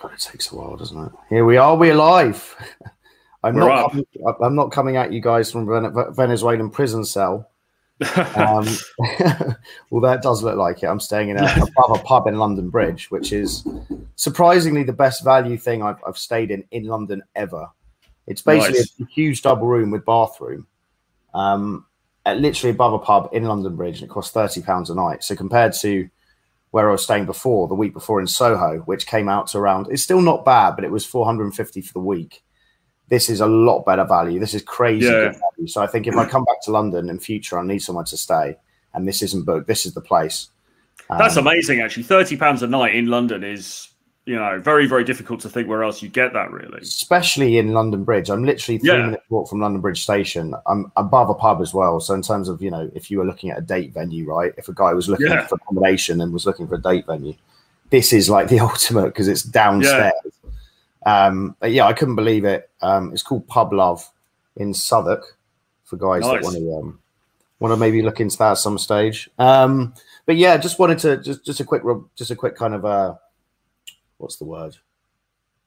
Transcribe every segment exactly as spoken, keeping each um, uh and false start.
God, it takes a while, doesn't it? Here we are. We're live. I'm we're not. Coming, I'm not coming at you guys from a Venezuelan prison cell. Um, well, that does look like it. I'm staying in a, above a pub in London Bridge, which is surprisingly the best value thing I've, I've stayed in in London ever. It's basically nice. A huge double room with bathroom, um, at literally above a pub in London Bridge, and it costs thirty pounds a night. So compared to where I was staying before, the week before in Soho, which came out to around, it's still not bad, but it was four hundred fifty for the week. This is a lot better value. This is crazy yeah. good value. So I think if I come back to London in future, I need somewhere to stay, and this isn't booked. This is the place. Um, That's amazing, actually. thirty pounds a night in London is, you know, very, very difficult to think where else you get that, really. Especially in London Bridge. I'm literally three yeah. minutes walk from London Bridge Station. I'm above a pub as well. So in terms of, you know, if you were looking at a date venue, right? If a guy was looking yeah. for accommodation and was looking for a date venue, this is like the ultimate because it's downstairs. Yeah. Um, but yeah, I couldn't believe it. Um, it's called Pub Love in Southwark for guys nice. that want to um, want to maybe look into that at some stage. Um, but yeah, just wanted to just just a quick just a quick kind of uh, what's the word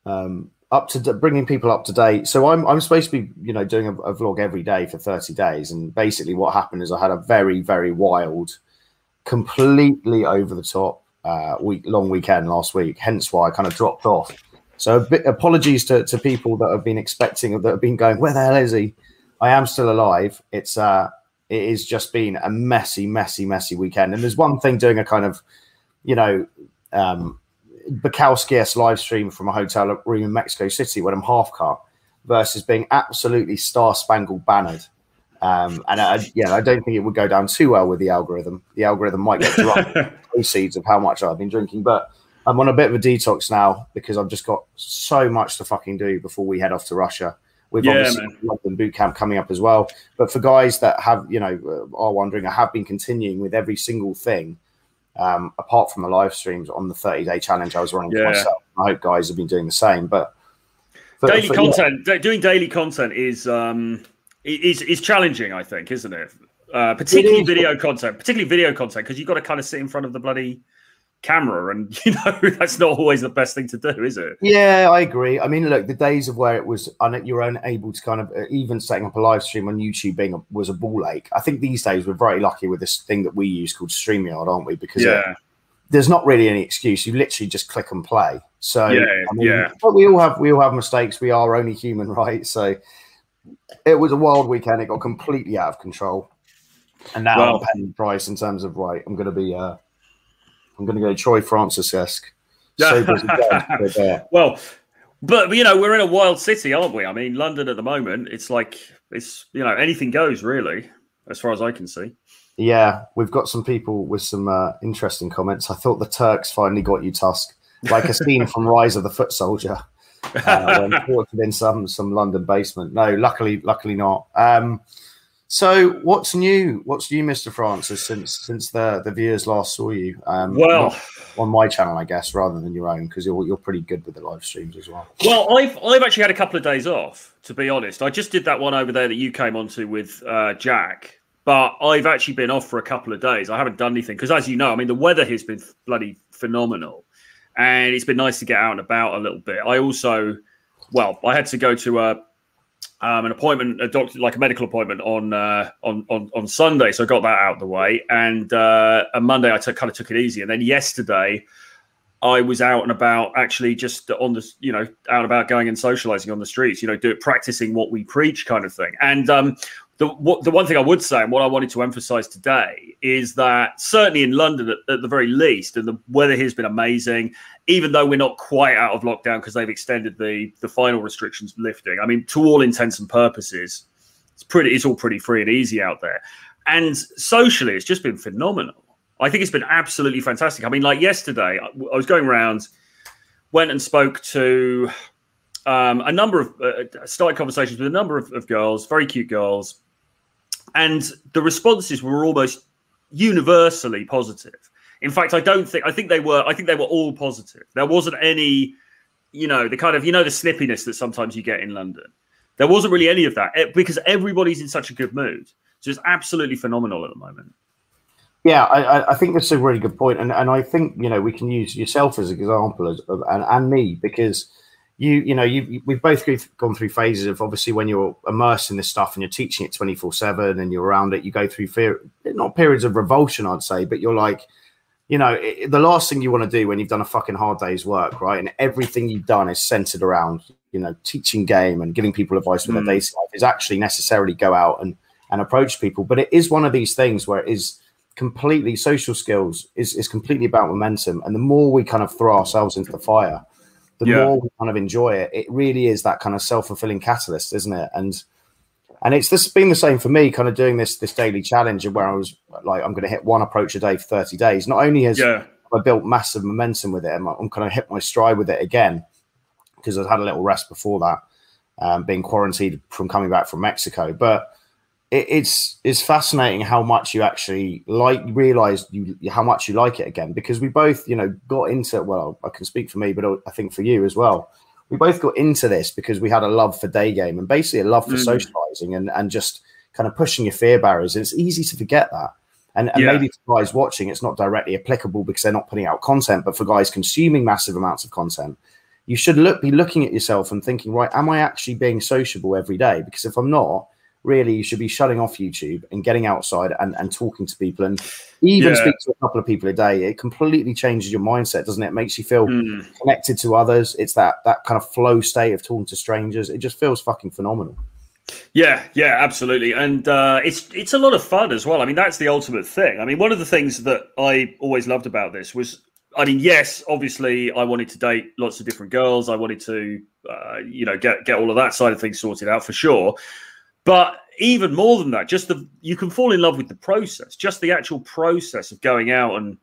um, up to bringing people up to date. So I'm I'm supposed to be you know doing a, a vlog every day for thirty days, and basically what happened is I had a very very wild, completely over the top uh, week long weekend last week. Hence why I kind of dropped off. So a bit, apologies to, to people that have been expecting or that have been going, where the hell is he? I am still alive. It's uh, it has just been a messy, messy, messy weekend. And there's one thing doing a kind of, you know, um, Bukowski-esque live stream from a hotel room in Mexico City when I'm half cut versus being absolutely star-spangled bannered. Um, and I, yeah, I don't think it would go down too well with the algorithm. The algorithm might get drunk with proceeds of how much I've been drinking, but I'm on a bit of a detox now because I've just got so much to fucking do before we head off to Russia. We've yeah, obviously man. got London boot camp coming up as well. But for guys that have, you know, are wondering, I have been continuing with every single thing um, apart from the live streams on the thirty-day challenge I was running yeah. for myself. I hope guys have been doing the same. But for, daily for, content, yeah. doing daily content is um, is is challenging, I think, isn't it? Uh, particularly it is. video content, particularly video content, because you've got to kind of sit in front of the bloody camera, and you know that's not always the best thing to do, is it? Yeah, I agree. I mean, look, the days of where it was un- you were unable to kind of uh, even setting up a live stream on YouTube being a, was a ball ache. I think these days we're very lucky with this thing that we use called Streamyard, aren't we? Because yeah. it, there's not really any excuse. You literally just click and play. So yeah, I mean, yeah. But we all have we all have mistakes. We are only human, right? So it was a wild weekend. It got completely out of control, and now well, I'm paying the price in terms of right. I'm going to be. Uh, I'm going to go Troy Francis-esque. So busy there. Well, but, you know, we're in a wild city, aren't we? I mean, London at the moment, it's like, it's you know, anything goes, really, as far as I can see. Yeah, we've got some people with some uh, interesting comments. I thought the Turks finally got you, Tusk. Like a scene from Rise of the Foot Soldier. Uh, when in some some London basement. No, luckily, luckily not. Um, So what's new? What's new, Mister Francis, since since the, the viewers last saw you? Um, well, on my channel, I guess, rather than your own, because you're you're pretty good with the live streams as well. Well, I've I've actually had a couple of days off, to be honest. I just did that one over there that you came onto with uh, Jack, but I've actually been off for a couple of days. I haven't done anything because, as you know, I mean, the weather has been bloody phenomenal, and it's been nice to get out and about a little bit. I also, well, I had to go to a. Um, an appointment, a doctor, like a medical appointment on, uh, on on on Sunday, so I got that out of the way. And uh, on Monday, I t- kind of took it easy. And then yesterday, I was out and about, actually just on the, you know, out and about going and socialising on the streets. You know, do it, practicing what we preach, kind of thing. And um, the what, the one thing I would say, and what I wanted to emphasise today, is that certainly in London, at, at the very least, and the weather here has been amazing. Even though we're not quite out of lockdown because they've extended the, the final restrictions lifting. I mean, to all intents and purposes, it's pretty. It's all pretty free and easy out there. And socially, it's just been phenomenal. I think it's been absolutely fantastic. I mean, like yesterday, I, I was going around, went and spoke to um, a number of, uh, started conversations with a number of, of girls, very cute girls. And the responses were almost universally positive. In fact, I don't think I think they were I think they were all positive. There wasn't any, you know, the kind of, you know, the snippiness that sometimes you get in London. There wasn't really any of that because everybody's in such a good mood. So it's absolutely phenomenal at the moment. Yeah, I, I think that's a really good point. And, and I think, you know, we can use yourself as an example as, and, and me, because, you you know, you we've both gone through phases of, obviously, when you're immersed in this stuff and you're teaching it twenty-four seven and you're around it, you go through fear, not periods of revulsion, I'd say, but you're like, you know, it, the last thing you want to do when you've done a fucking hard day's work, right, and everything you've done is centered around, you know, teaching game and giving people advice with mm. their day's life is actually necessarily go out and, and approach people. But it is one of these things where it is completely social skills is, is completely about momentum. And the more we kind of throw ourselves into the fire, the yeah. more we kind of enjoy it. It really is that kind of self-fulfilling catalyst, isn't it? And and it's this been the same for me, kind of doing this this daily challenge where I was like, I'm going to hit one approach a day for thirty days. Not only has yeah. I built massive momentum with it, and I'm kind of hit my stride with it again, because I'd had a little rest before that, um, being quarantined from coming back from Mexico. But It's it's fascinating how much you actually like realize you how much you like it again, because we both, you know, got into, well, I can speak for me, but I think for you as well, we both got into this because we had a love for day game and basically a love for mm. socializing and, and just kind of pushing your fear barriers. It's easy to forget that. And, and yeah. maybe for guys watching, it's not directly applicable because they're not putting out content, but for guys consuming massive amounts of content, you should look be looking at yourself and thinking, right, am I actually being sociable every day? Because if I'm not, really, you should be shutting off YouTube and getting outside and, and talking to people, and even yeah. speak to a couple of people a day. It completely changes your mindset, doesn't it? It makes you feel mm. connected to others. It's that that kind of flow state of talking to strangers. It just feels fucking phenomenal. Yeah, yeah, absolutely. And uh, it's it's a lot of fun as well. I mean, that's the ultimate thing. I mean, one of the things that I always loved about this was, I mean, yes, obviously, I wanted to date lots of different girls. I wanted to, uh, you know, get get all of that side of things sorted out for sure. But even more than that, just the you can fall in love with the process, just the actual process of going out and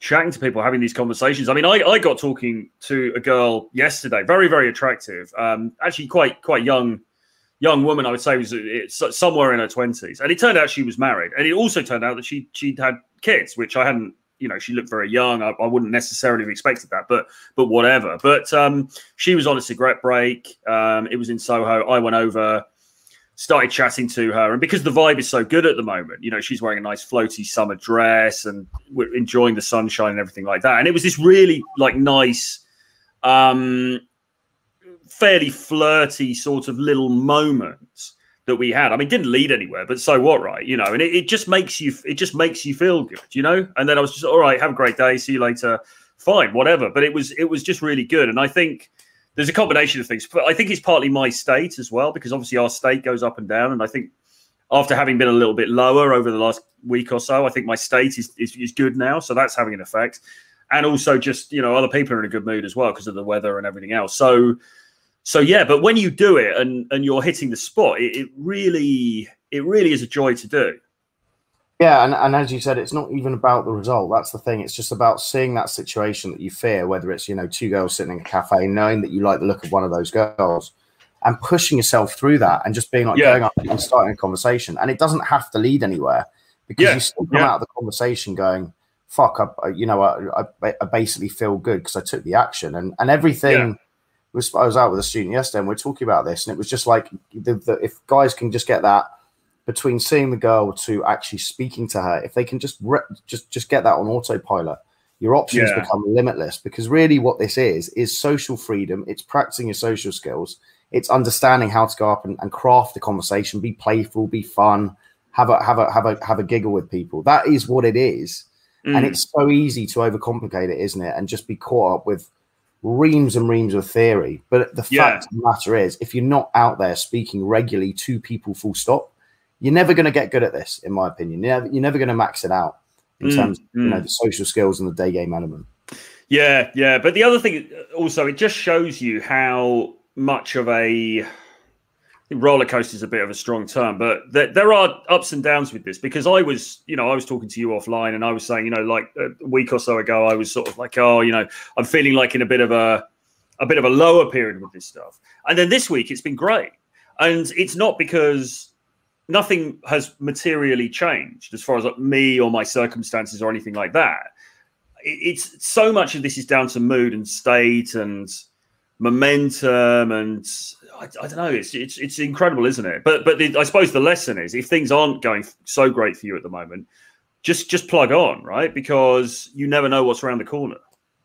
chatting to people, having these conversations. I mean, I, I got talking to a girl yesterday, very, very attractive, um, actually quite quite young young woman, I would say, was somewhere in her twenties. And it turned out she was married. And it also turned out that she she'd had kids, which I hadn't, you know, she looked very young. I, I wouldn't necessarily have expected that, but but whatever. But um, she was on a cigarette break. Um, it was in Soho. I went over, started chatting to her, and because the vibe is so good at the moment, you know, she's wearing a nice floaty summer dress and we're enjoying the sunshine and everything like that. And it was this really like nice, um, fairly flirty sort of little moment that we had. I mean, it didn't lead anywhere, but so what, right? You know, and it, it just makes you, it just makes you feel good, you know? And then I was just, all right, have a great day. See you later. Fine, whatever. But it was, it was just really good. And I think, there's a combination of things, but I think it's partly my state as well, because obviously our state goes up and down. And I think after having been a little bit lower over the last week or so, I think my state is, is, is good now. So that's having an effect. And also just, you know, other people are in a good mood as well because of the weather and everything else. So, so yeah, but when you do it and, and you're hitting the spot, it, it really, it really is a joy to do. Yeah, and, and as you said, it's not even about the result. That's the thing. It's just about seeing that situation that you fear, whether it's, you know, two girls sitting in a cafe, knowing that you like the look of one of those girls and pushing yourself through that and just being like yeah. going up and starting a conversation. And it doesn't have to lead anywhere because yeah. you still come yeah. out of the conversation going, fuck, I, you know, I, I, I basically feel good because I took the action. And, and everything yeah. was, I was out with a student yesterday and we were talking about this, and it was just like the, the, if guys can just get that, between seeing the girl to actually speaking to her, if they can just re- just just get that on autopilot, your options yeah. become limitless. Because really, what this is is social freedom. It's practicing your social skills. It's understanding how to go up and, and craft the conversation, be playful, be fun, have a have a have a have a giggle with people. That is what it is, mm. and it's so easy to overcomplicate it, isn't it? And just be caught up with reams and reams of theory. But the yeah. fact of the matter is, if you're not out there speaking regularly to people, full stop, you're never going to get good at this, in my opinion. You're never, you're never going to max it out in mm, terms of you mm. know, the social skills and the day game element. Yeah, yeah. But the other thing also, it just shows you how much of a roller coaster is a bit of a strong term, but th- there are ups and downs with this, because I was, you know, I was talking to you offline and I was saying, you know, like a week or so ago, I was sort of like, oh, you know, I'm feeling like in a bit of a, a bit of a lower period with this stuff. And then this week it's been great. And it's not because nothing has materially changed as far as like me or my circumstances or anything like that. It's so much of this is down to mood and state and momentum, and I, I don't know. It's it's it's incredible, isn't it? But but the, I suppose the lesson is, if things aren't going so great for you at the moment, just just plug on, right? Because you never know what's around the corner.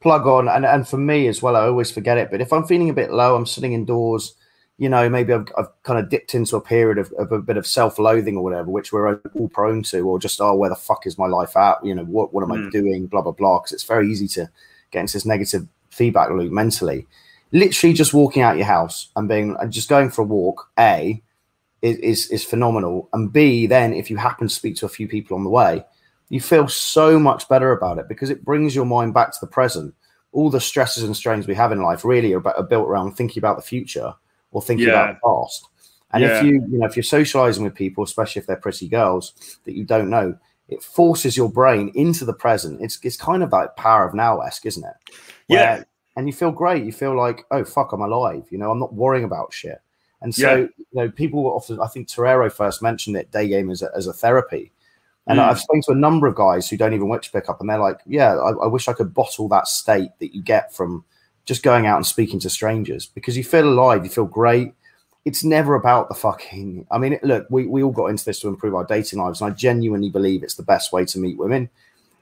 Plug on. And, and for me as well, I always forget it. But if I'm feeling a bit low, I'm sitting indoors, you know, maybe I've, I've kind of dipped into a period of, of a bit of self-loathing or whatever, which we're all prone to, or just, oh, where the fuck is my life at? You know, what, what am mm. I doing? Blah, blah, blah. Because it's very easy to get into this negative feedback loop mentally. Literally just walking out your house and being and just going for a walk, A, is, is, is phenomenal. And B, then if you happen to speak to a few people on the way, you feel so much better about it because it brings your mind back to the present. All the stresses and strains we have in life really are, are built around thinking about the future or thinking yeah. about the past. And yeah. if you, you know, if you're socializing with people, especially if they're pretty girls that you don't know, it forces your brain into the present. It's it's kind of like Power of Now-esque, isn't it? Where, yeah. And you feel great. You feel like, oh, fuck, I'm alive. You know, I'm not worrying about shit. And so, yeah. you know, people often, I think Torero first mentioned it, day game as a, as a therapy. And mm. I've spoken to a number of guys who don't even watch pickup, and they're like, yeah, I, I wish I could bottle that state that you get from just going out and speaking to strangers because you feel alive, you feel great. It's never about the fucking, I mean, look, we, we all got into this to improve our dating lives, and I genuinely believe it's the best way to meet women.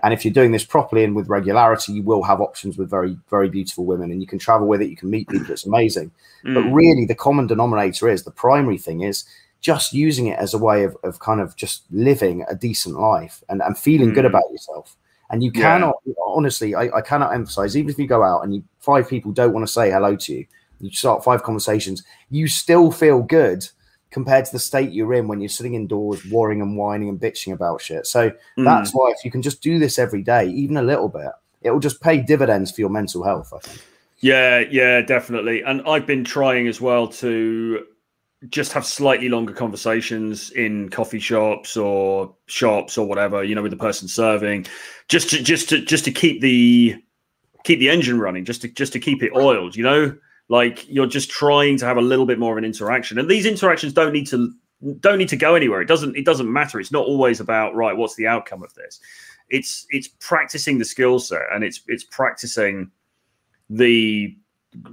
And if you're doing this properly and with regularity, you will have options with very, very beautiful women, and you can travel with it. You can meet people. It's amazing. Mm. But really the common denominator is the primary thing is just using it as a way of, of kind of just living a decent life and, and feeling mm. good about yourself. And you cannot, yeah. honestly, I, I cannot emphasize, even if you go out and you, five people don't want to say hello to you, you start five conversations, you still feel good compared to the state you're in when you're sitting indoors, worrying and whining and bitching about shit. So mm. that's why if you can just do this every day, even a little bit, it will just pay dividends for your mental health, I think. Yeah, yeah, definitely. And I've been trying as well to just have slightly longer conversations in coffee shops or shops or whatever, you know, with the person serving, just to, just to, just to keep the, keep the engine running, just to, just to keep it oiled, you know? Like you're just trying to have a little bit more of an interaction, and these interactions don't need to don't need to go anywhere. It doesn't it doesn't matter. It's not always about right, what's the outcome of this? It's it's practicing the skill set, and it's it's practicing the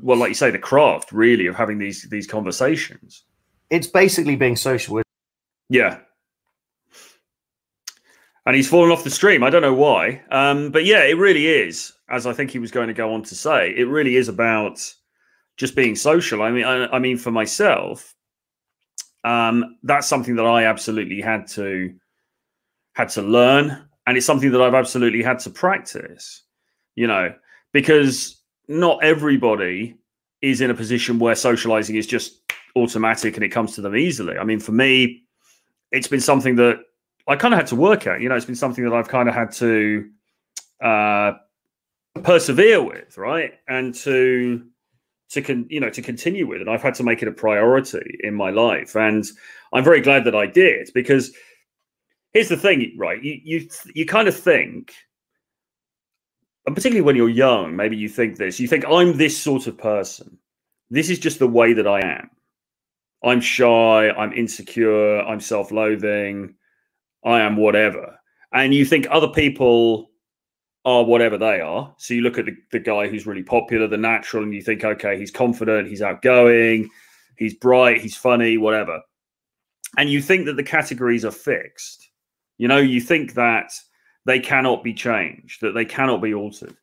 well, like you say, the craft really of having these these conversations. It's basically being social. Yeah. And he's fallen off the stream. I don't know why, um, but yeah, it really is. As I think he was going to go on to say, it really is about just being social. I mean, I, I mean, for myself, um, that's something that I absolutely had to had to learn, and it's something that I've absolutely had to practice. You know, because not everybody is in a position where socializing is just automatic and it comes to them easily. I mean, for me, it's been something that I kind of had to work at. You know, it's been something that I've kind of had to uh, persevere with, right, and to. to con- you know, to continue with. And I've had to make it a priority in my life. And I'm very glad that I did, because here's the thing, right? You, you, you kind of think, and particularly when you're young, maybe you think this, you think I'm this sort of person. This is just the way that I am. I'm shy. I'm insecure. I'm self-loathing. I am whatever. And you think other people are whatever they are. So you look at the, the guy who's really popular, the natural, and you think, okay, he's confident, he's outgoing, he's bright, he's funny, whatever. And you think that the categories are fixed. You know, you think that they cannot be changed, that they cannot be altered.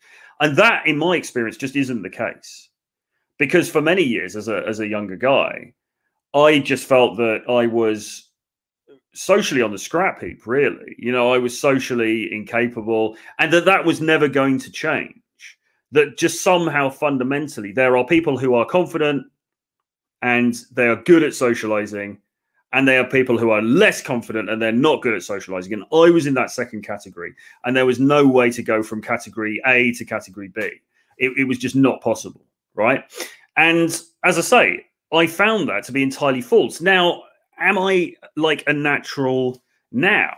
And that, in my experience, just isn't the case. Because for many years as a, as a younger guy, I just felt that I was socially on the scrap heap, really. You know, I was socially incapable, and that that was never going to change. That just somehow fundamentally there are people who are confident and they are good at socializing, and there are people who are less confident and they're not good at socializing. And I was in that second category, and there was no way to go from category A to category B. It, it was just not possible, right? And as I say, I found that to be entirely false. Now, am I like a natural now?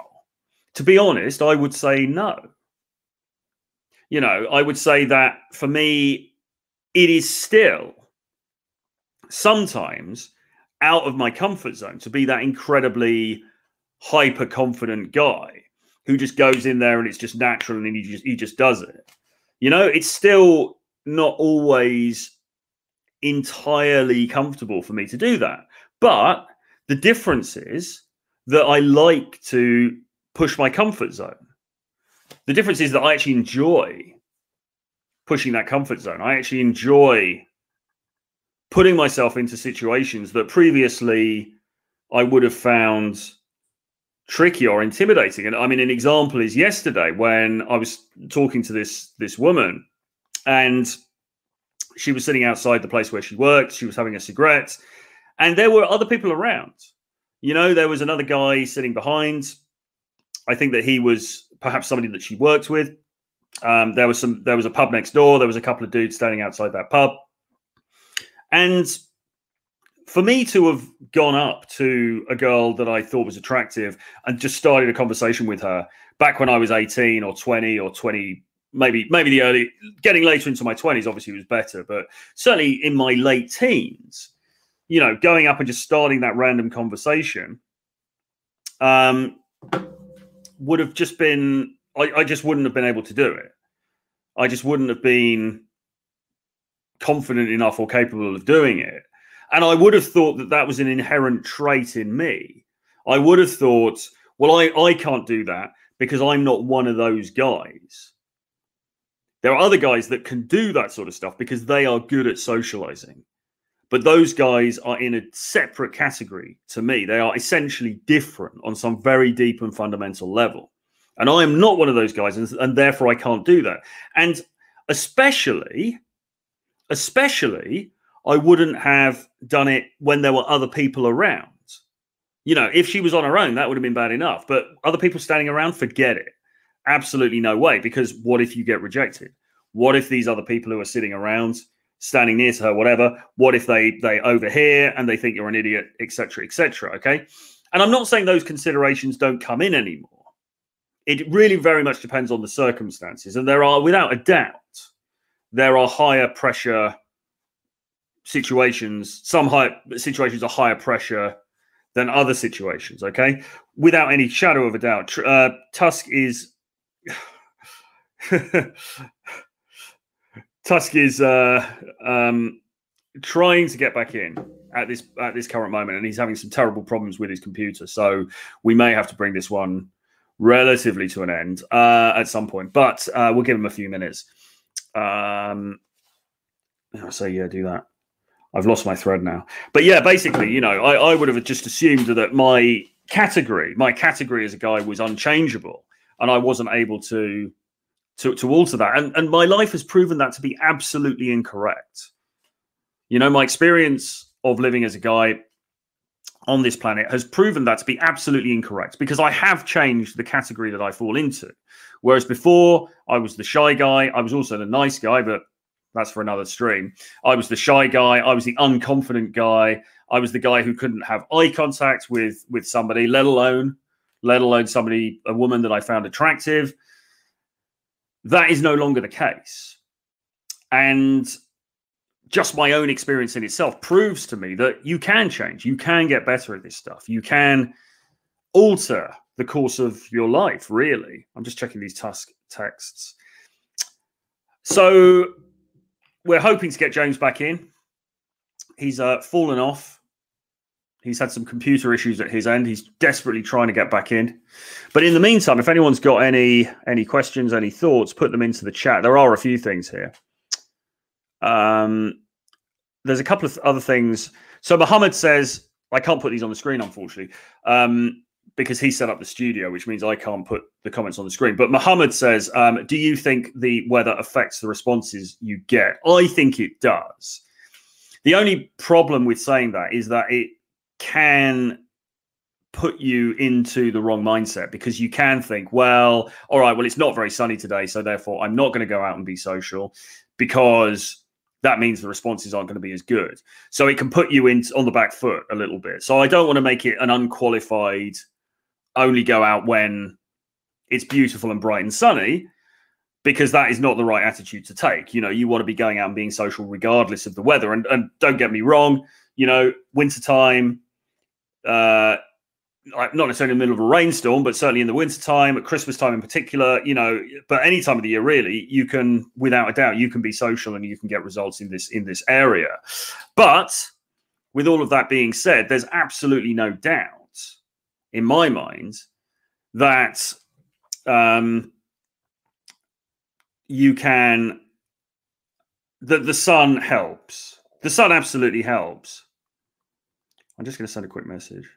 To be honest, I would say no. You know, I would say that for me, it is still sometimes out of my comfort zone to be that incredibly hyper-confident guy who just goes in there and it's just natural and he just, he just does it. You know, it's still not always entirely comfortable for me to do that. But the difference is that I like to push my comfort zone. The difference is that I actually enjoy pushing that comfort zone. I actually enjoy putting myself into situations that previously I would have found tricky or intimidating. And I mean, an example is yesterday when I was talking to this, this woman, and she was sitting outside the place where she worked. She was having a cigarette, and there were other people around. You know, there was another guy sitting behind. I think that he was perhaps somebody that she worked with. Um, there was some, there was a pub next door. There was a couple of dudes standing outside that pub. And for me to have gone up to a girl that I thought was attractive and just started a conversation with her back when I was eighteen or twenty or twenty, maybe, maybe the early, getting later into my twenties, obviously was better, but certainly in my late teens, you know, going up and just starting that random conversation um, would have just been, I, I just wouldn't have been able to do it. I just wouldn't have been confident enough or capable of doing it. And I would have thought that that was an inherent trait in me. I would have thought, well, I, I can't do that because I'm not one of those guys. There are other guys that can do that sort of stuff because they are good at socializing. But those guys are in a separate category to me. They are essentially different on some very deep and fundamental level. And I am not one of those guys, and, and therefore I can't do that. And especially, especially... I wouldn't have done it when there were other people around. You know, if she was on her own, that would have been bad enough. But other people standing around, forget it. Absolutely no way. Because what if you get rejected? What if these other people who are sitting around, standing near to her, whatever, what if they they overhear and they think you're an idiot, et cetera, et cetera, okay? And I'm not saying those considerations don't come in anymore. It really very much depends on the circumstances. And there are, without a doubt, there are higher pressure situations, some high situations are higher pressure than other situations, okay? Without any shadow of a doubt. Uh, Tusk is... Tusk is uh, um, trying to get back in at this at this current moment, and he's having some terrible problems with his computer, so we may have to bring this one relatively to an end uh, at some point, but uh, we'll give him a few minutes. Um, I'll say, yeah, do that. I've lost my thread now. But yeah, basically, you know, I, I would have just assumed that my category, my category as a guy was unchangeable, and I wasn't able to to, to alter that. And, and my life has proven that to be absolutely incorrect. You know, my experience of living as a guy on this planet has proven that to be absolutely incorrect, because I have changed the category that I fall into. Whereas before, I was the shy guy. I was also the nice guy, but that's for another stream. I was the shy guy. I was the unconfident guy. I was the guy who couldn't have eye contact with, with somebody, let alone, let alone somebody, a woman that I found attractive. That is no longer the case. And just my own experience in itself proves to me that you can change. You can get better at this stuff. You can alter the course of your life, really. I'm just checking these Tusk texts. So... we're hoping to get James back in. He's uh, fallen off. He's had some computer issues at his end. He's desperately trying to get back in. But in the meantime, if anyone's got any any questions, any thoughts, put them into the chat. There are a few things here. Um, there's a couple of other things. So Mohammed says, I can't put these on the screen, unfortunately, um, because he set up the studio, which means I can't put the comments on the screen. But Mohammed says, um, do you think the weather affects the responses you get? I think it does. The only problem with saying that is that it can put you into the wrong mindset, because you can think, well, all right, well, it's not very sunny today, so therefore I'm not going to go out and be social, because that means the responses aren't going to be as good. So it can put you in on the back foot a little bit. So I don't want to make it an unqualified only go out when it's beautiful and bright and sunny, because that is not the right attitude to take. You know, you want to be going out and being social regardless of the weather. And, and don't get me wrong, you know, wintertime, uh, not necessarily in the middle of a rainstorm, but certainly in the wintertime, at Christmas time in particular, you know, but any time of the year, really, you can, without a doubt, you can be social and you can get results in this in this area. But with all of that being said, there's absolutely no doubt in my mind that um, you can, that the sun helps. The sun absolutely helps. I'm just going to send a quick message.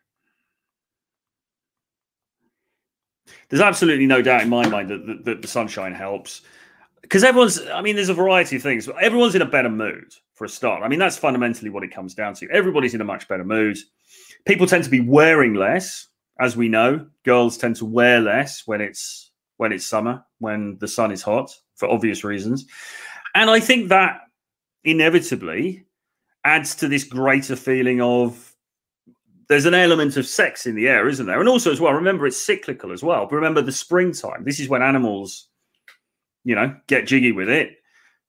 There's absolutely no doubt in my mind that the, that the sunshine helps. Because everyone's, I mean, there's a variety of things. Everyone's in a better mood, for a start. I mean, that's fundamentally what it comes down to. Everybody's in a much better mood. People tend to be wearing less, as we know. Girls tend to wear less when it's when it's summer, when the sun is hot, for obvious reasons. And I think that inevitably adds to this greater feeling of there's an element of sex in the air, isn't there? And also as well, remember, it's cyclical as well. But remember the springtime. This is when animals, you know, get jiggy with it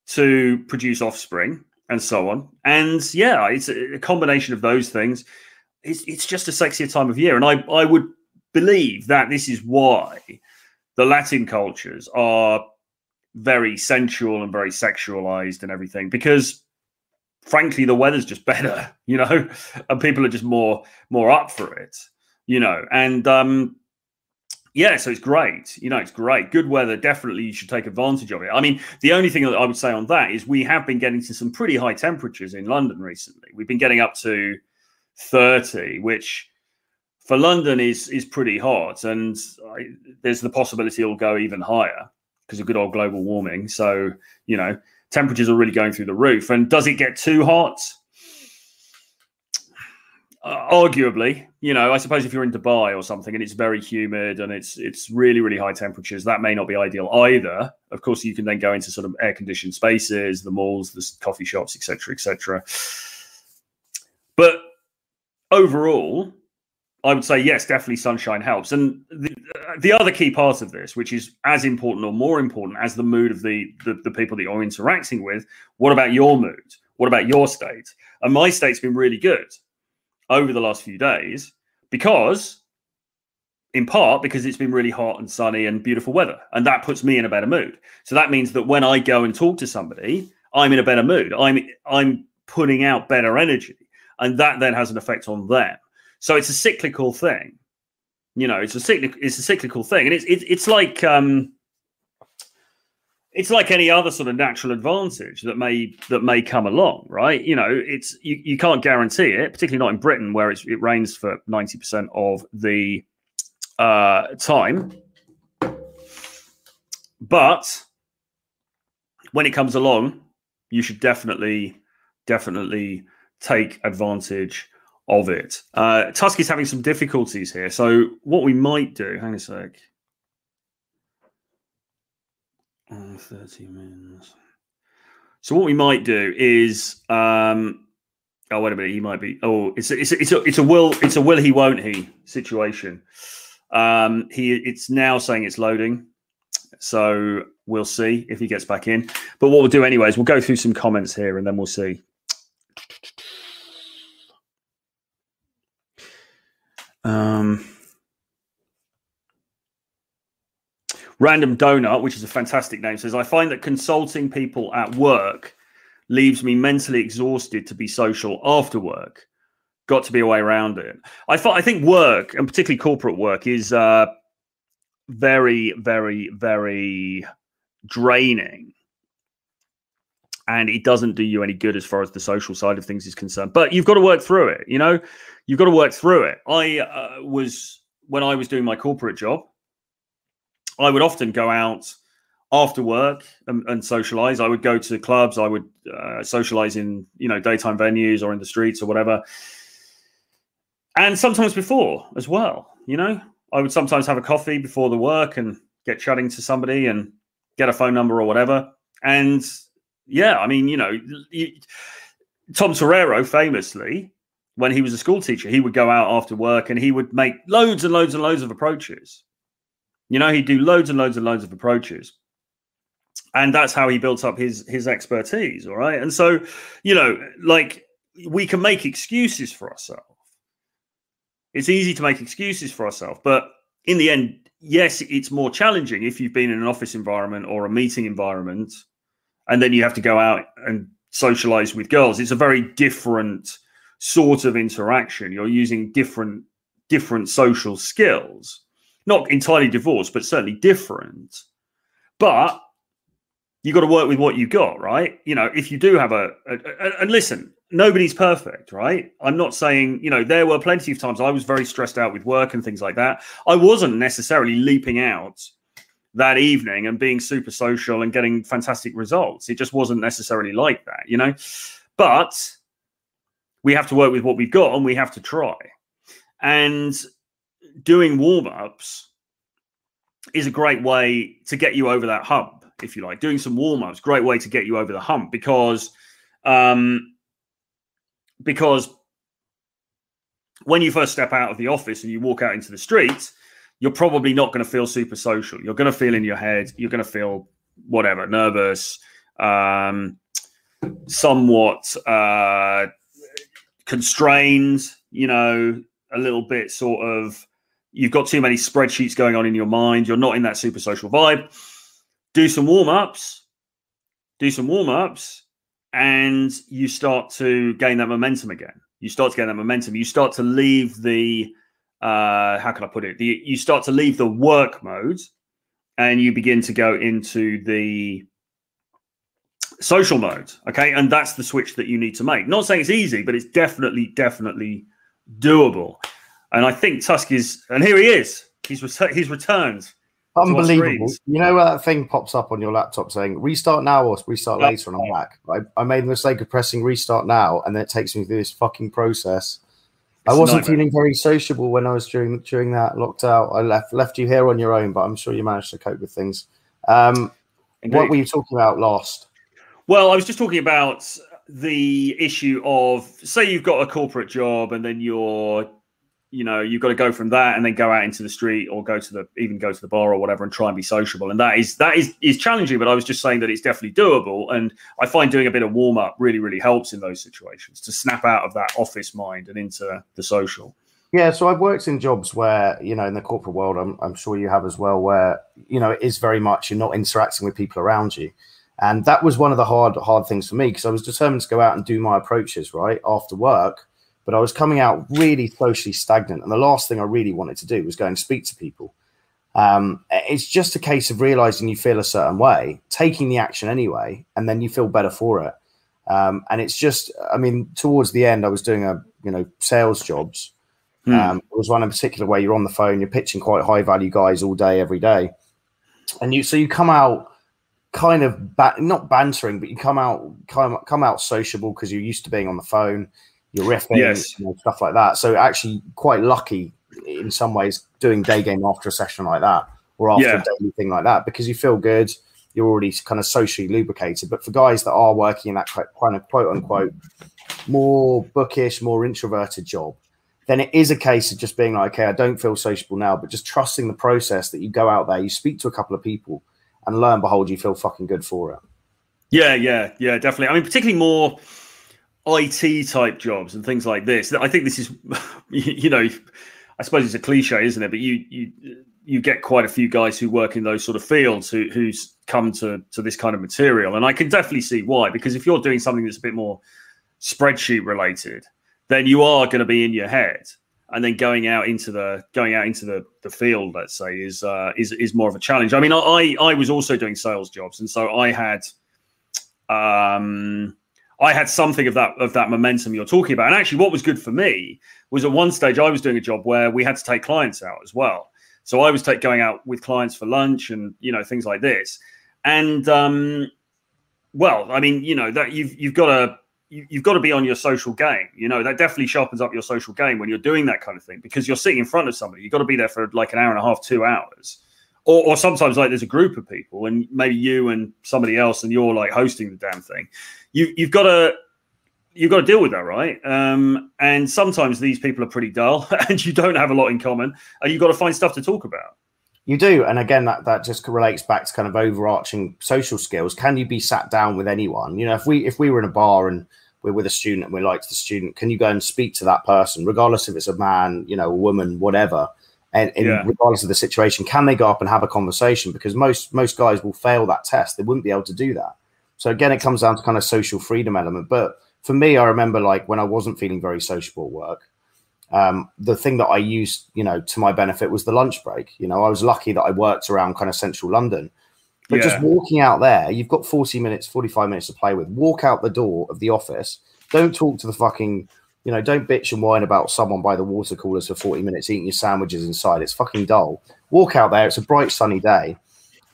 to produce offspring and so on. And yeah, it's a combination of those things. It's, it's just a sexier time of year. And I, I would believe that this is why the Latin cultures are very sensual and very sexualized and everything, because frankly, the weather's just better, you know, and people are just more, more up for it, you know, and, um, yeah, so it's great. You know, it's great. Good weather. Definitely you should take advantage of it. I mean, the only thing that I would say on that is we have been getting to some pretty high temperatures in London recently. We've been getting up to thirty, which for London is is pretty hot. And I, there's the possibility it'll go even higher because of good old global warming. So, you know, temperatures are really going through the roof. And does it get too hot? Uh, arguably, you know, I suppose if you're in Dubai or something and it's very humid and it's it's really, really high temperatures, that may not be ideal either. Of course, you can then go into sort of air-conditioned spaces, the malls, the coffee shops, et cetera, et cetera. But overall, I would say, yes, definitely sunshine helps. And the, the other key part of this, which is as important or more important as the mood of the, the, the people that you're interacting with, what about your mood? What about your state? And my state's been really good over the last few days, because in part because it's been really hot and sunny and beautiful weather, and that puts me in a better mood. So that means that when I go and talk to somebody, I'm in a better mood. I'm I'm putting out better energy, and that then has an effect on them. So it's a cyclical thing, you know. It's a cyclic it's a cyclical thing, and it's it's it's like um, it's like any other sort of natural advantage that may that may come along, right? You know, it's you, you can't guarantee it, particularly not in Britain, where it's, it rains for ninety percent of the uh, time. But when it comes along, you should definitely, definitely take advantage of it. Uh, Tusk is having some difficulties here. So what we might do, hang on a sec. thirty minutes. So what we might do is, um, oh wait a minute, he might be. Oh, it's a, it's a, it's a, it's a will it's a will he won't he situation. Um, he it's now saying it's loading, so we'll see if he gets back in. But what we'll do anyway is we'll go through some comments here and then we'll see. Um. Random Donut, which is a fantastic name, says, I find that consulting people at work leaves me mentally exhausted to be social after work. Got to be a way around it. I, th- I think work, and particularly corporate work, is uh, very, very, very draining. And it doesn't do you any good as far as the social side of things is concerned. But you've got to work through it, you know? You've got to work through it. I uh, was, when I was doing my corporate job, I would often go out after work and, and socialize. I would go to clubs. I would uh, socialize in, you know, daytime venues or in the streets or whatever. And sometimes before as well, you know, I would sometimes have a coffee before the work and get chatting to somebody and get a phone number or whatever. And yeah, I mean, you know, you, Tom Torero famously, when he was a school teacher, he would go out after work and he would make loads and loads and loads of approaches. You know, he'd do loads and loads and loads of approaches. And that's how he built up his his expertise, all right? And so, you know, like, we can make excuses for ourselves. It's easy to make excuses for ourselves. But in the end, yes, it's more challenging if you've been in an office environment or a meeting environment, and then you have to go out and socialize with girls. It's a very different sort of interaction. You're using different different social skills. Not entirely divorced, but certainly different. But you got to work with what you got, right? You know, if you do have a, a, a and listen, nobody's perfect, right? I'm not saying, you know, there were plenty of times I was very stressed out with work and things like that. I wasn't necessarily leaping out that evening and being super social and getting fantastic results. It just wasn't necessarily like that, you know, but we have to work with what we've got and we have to try. And doing warm-ups is a great way to get you over that hump, if you like. Doing some warm-ups, great way to get you over the hump because, um, because when you first step out of the office and you walk out into the street, you're probably not going to feel super social. You're going to feel in your head. You're going to feel whatever, nervous, um, somewhat uh, constrained, you know, a little bit sort of, you've got too many spreadsheets going on in your mind. You're not in that super social vibe. Do some warm-ups. Do some warm-ups. And you start to gain that momentum again. You start to gain that momentum. You start to leave the, uh, how can I put it? The, you start to leave the work mode and you begin to go into the social mode. Okay. And that's the switch that you need to make. Not saying it's easy, but it's definitely, definitely doable. And I think Tusk is, and here he is. He's re- he's returned. Unbelievable. You know where that thing pops up on your laptop saying restart now or restart yeah. later, and I'm back. I, I made the mistake of pressing restart now, and then it takes me through this fucking process. It's I wasn't feeling very sociable when I was during during that locked out. I left left you here on your own, but I'm sure you managed to cope with things. Um, what were you talking about last? Well, I was just talking about the issue of, say you've got a corporate job and then you're, you know, you've got to go from that and then go out into the street or go to the, even go to the bar or whatever and try and be sociable. And that is, that is, is challenging, but I was just saying that it's definitely doable. And I find doing a bit of warm up really, really helps in those situations to snap out of that office mind and into the social. Yeah. So I've worked in jobs where, you know, in the corporate world, I'm, I'm sure you have as well, where, you know, it is very much, you're not interacting with people around you. And that was one of the hard, hard things for me because I was determined to go out and do my approaches right after work. But I was coming out really socially stagnant. And the last thing I really wanted to do was go and speak to people. Um, it's just a case of realizing you feel a certain way, taking the action anyway, and then you feel better for it. Um, and it's just, I mean, towards the end, I was doing a, you know, sales jobs. Hmm. Um, there was one in particular where you're on the phone, you're pitching quite high value guys all day, every day. And you, so you come out kind of ba- not bantering, but you come out, come, come out sociable because you're used to being on the phone. You're riffing, yes. You know, stuff like that. So actually quite lucky in some ways doing day game after a session like that or after yeah. a daily thing like that because you feel good. You're already kind of socially lubricated. But for guys that are working in that kind of quote-unquote more bookish, more introverted job, then it is a case of just being like, okay, I don't feel sociable now, but just trusting the process that you go out there, you speak to a couple of people and lo and behold, you feel fucking good for it. Yeah, yeah, yeah, definitely. I mean, particularly more – I T type jobs and things like this. I think this is, you know, I suppose it's a cliche, isn't it? But you you you get quite a few guys who work in those sort of fields who who's come to to this kind of material, and I can definitely see why. Because if you're doing something that's a bit more spreadsheet related, then you are going to be in your head, and then going out into the going out into the the field, let's say, is uh, is is more of a challenge. I mean, I I was also doing sales jobs, and so I had. Um, I had something of that of that momentum you're talking about. And actually what was good for me was at one stage I was doing a job where we had to take clients out as well. So I was take, going out with clients for lunch and, you know, things like this. And, um, well, I mean, you know, that you've you've got to you've got to be on your social game. You know, that definitely sharpens up your social game when you're doing that kind of thing because you're sitting in front of somebody. You've got to be there for like an hour and a half, two hours. Or, or sometimes like there's a group of people and maybe you and somebody else and you're like hosting the damn thing. You, you've got to you've got to deal with that, right? Um, and sometimes these people are pretty dull and you don't have a lot in common and you've got to find stuff to talk about. You do. And again, that, that just relates back to kind of overarching social skills. Can you be sat down with anyone? You know, if we if we were in a bar and we're with a student and we liked the student, can you go and speak to that person, regardless if it's a man, you know, a woman, whatever? And, and yeah. regardless of the situation, can they go up and have a conversation? Because most most guys will fail that test. They wouldn't be able to do that. So again, it comes down to kind of social freedom element. But for me, I remember like when I wasn't feeling very sociable at work, um, the thing that I used, you know, to my benefit was the lunch break. You know, I was lucky that I worked around kind of central London. But yeah. just walking out there, you've got forty minutes, forty-five minutes to play with. Walk out the door of the office. Don't talk to the fucking, you know, don't bitch and whine about someone by the water coolers for forty minutes eating your sandwiches inside. It's fucking dull. Walk out there. It's a bright, sunny day.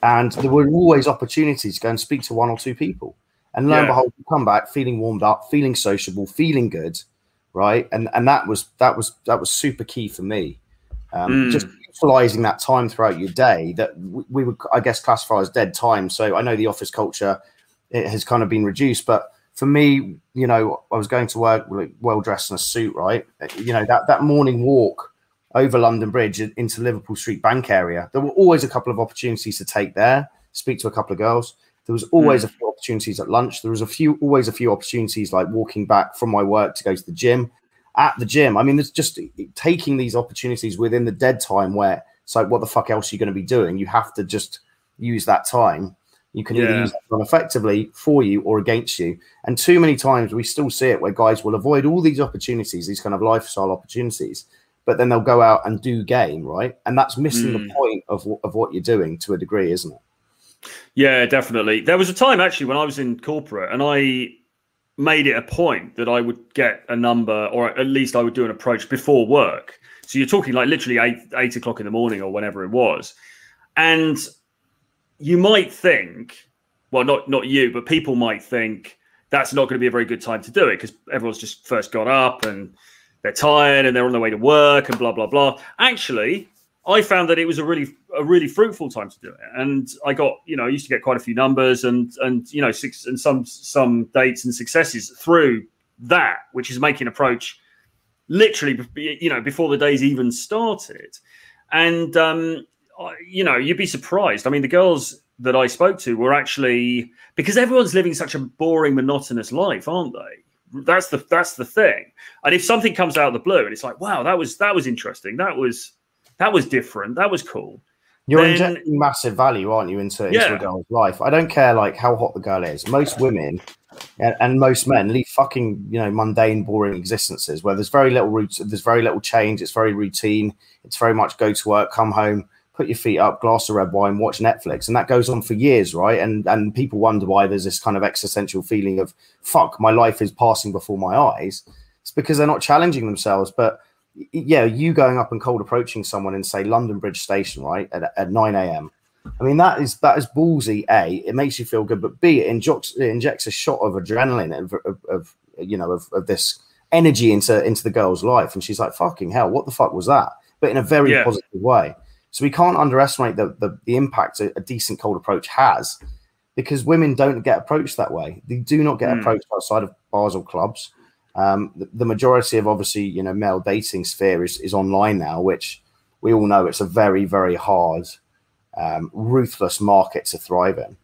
And there were always opportunities to go and speak to one or two people. And lo yeah. and behold, you come back feeling warmed up, feeling sociable, feeling good. Right. And and that was that was that was super key for me. Um, mm. Just utilizing that time throughout your day that we would, I guess, classify as dead time. So I know the office culture, it has kind of been reduced, but for me, you know, I was going to work well dressed in a suit, right? You know, that, that morning walk over London Bridge into Liverpool Street bank area, there were always a couple of opportunities to take there, speak to a couple of girls. There was always mm. a few opportunities at lunch. There was a few, always a few opportunities like walking back from my work to go to the gym. At the gym, I mean, it's just taking these opportunities within the dead time where it's like, what the fuck else are you going to be doing? You have to just use that time. You can yeah. either use that time effectively for you or against you. And too many times we still see it where guys will avoid all these opportunities, these kind of lifestyle opportunities, but then they'll go out and do game, right? And that's missing mm. the point of, of what you're doing to a degree, isn't it? Yeah, definitely. There was a time actually when I was in corporate and I made it a point that I would get a number, or at least I would do an approach before work. So you're talking like literally eight, eight o'clock in the morning or whenever it was. And you might think, well, not, not you, but people might think that's not going to be a very good time to do it because everyone's just first got up and they're tired and they're on their way to work and blah, blah, blah. Actually, I found that it was a really, a really fruitful time to do it. And I got, you know, I used to get quite a few numbers and, and, you know, six and some, some dates and successes through that, which is making approach literally, you know, before the day's even started. And, um, you know, you'd be surprised. I mean, the girls that I spoke to were actually, because everyone's living such a boring, monotonous life, aren't they? That's the, that's the thing. And if something comes out of the blue and it's like, wow, that was, that was interesting. That was, That was different. That was cool. You're then, injecting massive value, aren't you, into, into yeah. a girl's life? I don't care like how hot the girl is. Most women and, and most men lead fucking, you know, mundane, boring existences where there's very little roots, there's very little change. It's very routine. It's very much go to work, come home, put your feet up, glass of red wine, watch Netflix, and that goes on for years, right? And and people wonder why there's this kind of existential feeling of fuck, my life is passing before my eyes. It's because they're not challenging themselves, but. Yeah, you going up and cold approaching someone in, say, London Bridge Station, right, at, at nine a.m. I mean, that is that is ballsy, A. It makes you feel good, but B, it injects, it injects a shot of adrenaline of, of, of you know, of, of this energy into, into the girl's life. And she's like, fucking hell, what the fuck was that? But in a very yeah. positive way. So we can't underestimate the, the, the impact a, a decent cold approach has because women don't get approached that way. They do not get mm. approached outside of bars or clubs. Um, the, the majority of obviously, you know, male dating sphere is, is online now, which we all know it's a very, very hard, um, ruthless market to thrive in.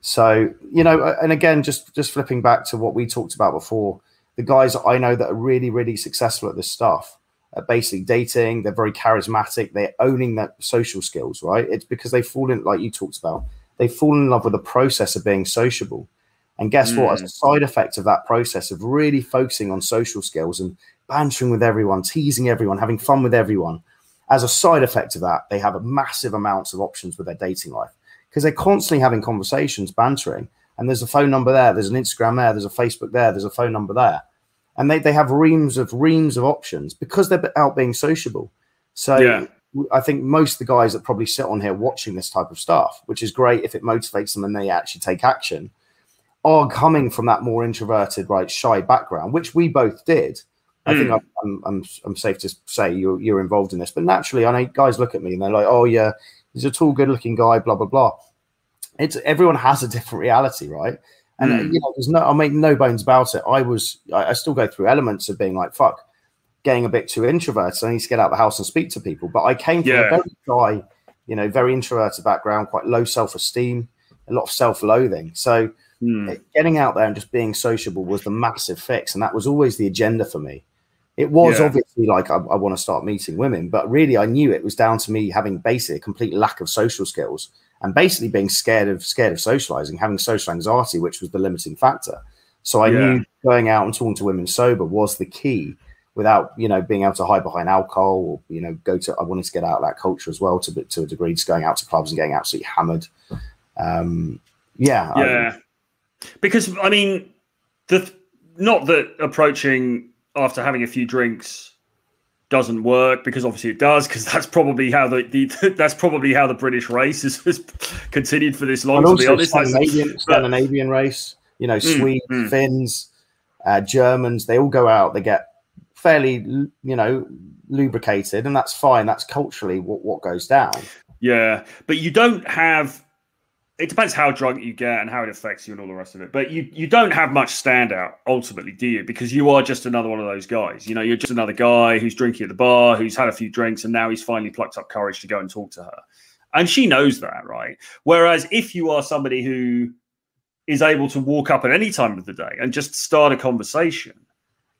So, you know, and again, just, just flipping back to what we talked about before, the guys I know that are really, really successful at this stuff are basically dating. They're very charismatic. They're owning their social skills, right? It's because they fall in, like you talked about, they fall in love with the process of being sociable. And guess what? As a side effect of that process of really focusing on social skills and bantering with everyone, teasing everyone, having fun with everyone, as a side effect of that, they have a massive amounts of options with their dating life because they're constantly having conversations, bantering. And there's a phone number there. There's an Instagram there. There's a Facebook there. There's a phone number there. And they, they have reams of reams of options because they're out being sociable. So yeah. I think most of the guys that probably sit on here watching this type of stuff, which is great if it motivates them and they actually take action, are coming from that more introverted, right, shy background, which we both did. I mm. think I'm, I'm, I'm, I'm safe to say you're, you're involved in this. But naturally, I know guys look at me and they're like, oh, yeah, he's a tall, good-looking guy, blah, blah, blah. It's everyone has a different reality, right? And, mm. you know, there's no, I'll make no bones about it. I was, I, I still go through elements of being like, fuck, getting a bit too introverted. So I need to get out of the house and speak to people. But I came from yeah. a very shy, you know, very introverted background, quite low self-esteem, a lot of self-loathing. So mm. getting out there and just being sociable was the massive fix. And that was always the agenda for me. It was yeah. obviously like, I, I want to start meeting women, but really I knew it was down to me having basically a complete lack of social skills and basically being scared of, scared of socializing, having social anxiety, which was the limiting factor. So I yeah. knew going out and talking to women sober was the key without, you know, being able to hide behind alcohol or, you know, go to, I wanted to get out of that culture as well to, to a degree, just going out to clubs and getting absolutely hammered. um, yeah. Yeah. I, because, I mean, the not that approaching after having a few drinks doesn't work, because obviously it does, because that's probably how the, the that's probably how the British race has, has continued for this long. And to also be honest, Scandinavian, Scandinavian race, you know, Swedes, mm, mm. Finns, uh, Germans, they all go out, they get fairly, you know, lubricated, and that's fine. That's culturally what, what goes down. Yeah, but you don't have. It depends how drunk you get and how it affects you and all the rest of it. But you, you don't have much standout, ultimately, do you? Because you are just another one of those guys. You know, you're just another guy who's drinking at the bar, who's had a few drinks, and now he's finally plucked up courage to go and talk to her. And she knows that, right? Whereas if you are somebody who is able to walk up at any time of the day and just start a conversation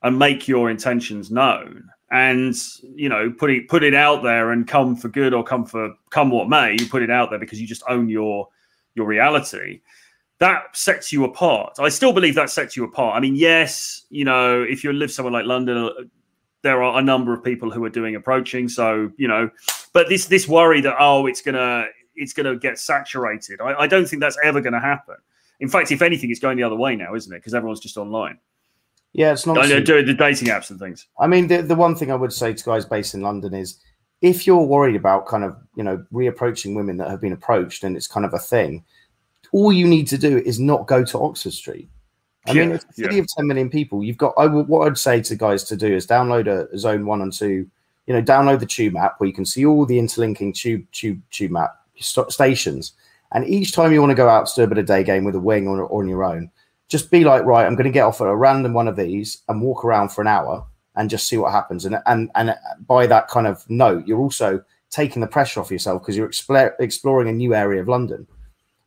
and make your intentions known and, you know, put it, put it out there and come for good or come for come what may, you put it out there because you just own your your reality, that sets you apart. I still believe that sets you apart. I mean, yes, you know, if you live somewhere like London, there are a number of people who are doing approaching. So, you know, but this this worry that, oh, it's going to it's gonna get saturated, I, I don't think that's ever going to happen. In fact, if anything, it's going the other way now, isn't it? Because everyone's just online. Yeah, it's not... They're doing the dating apps and things. I mean, the, the one thing I would say to guys based in London is, if you're worried about kind of, you know, reapproaching women that have been approached and it's kind of a thing, all you need to do is not go to Oxford Street. I yeah, mean, it's a city yeah. of ten million people. You've got, I w- what I'd say to guys to do is download a, a zone one and two, you know, download the tube app where you can see all the interlinking tube, tube, tube map st- stations. And each time you want to go out to do a bit of day game with a wing or, or on your own, just be like, right, I'm going to get off at a random one of these and walk around for an hour and just see what happens. And and and by that kind of note, you're also taking the pressure off yourself because you're explore, exploring a new area of London.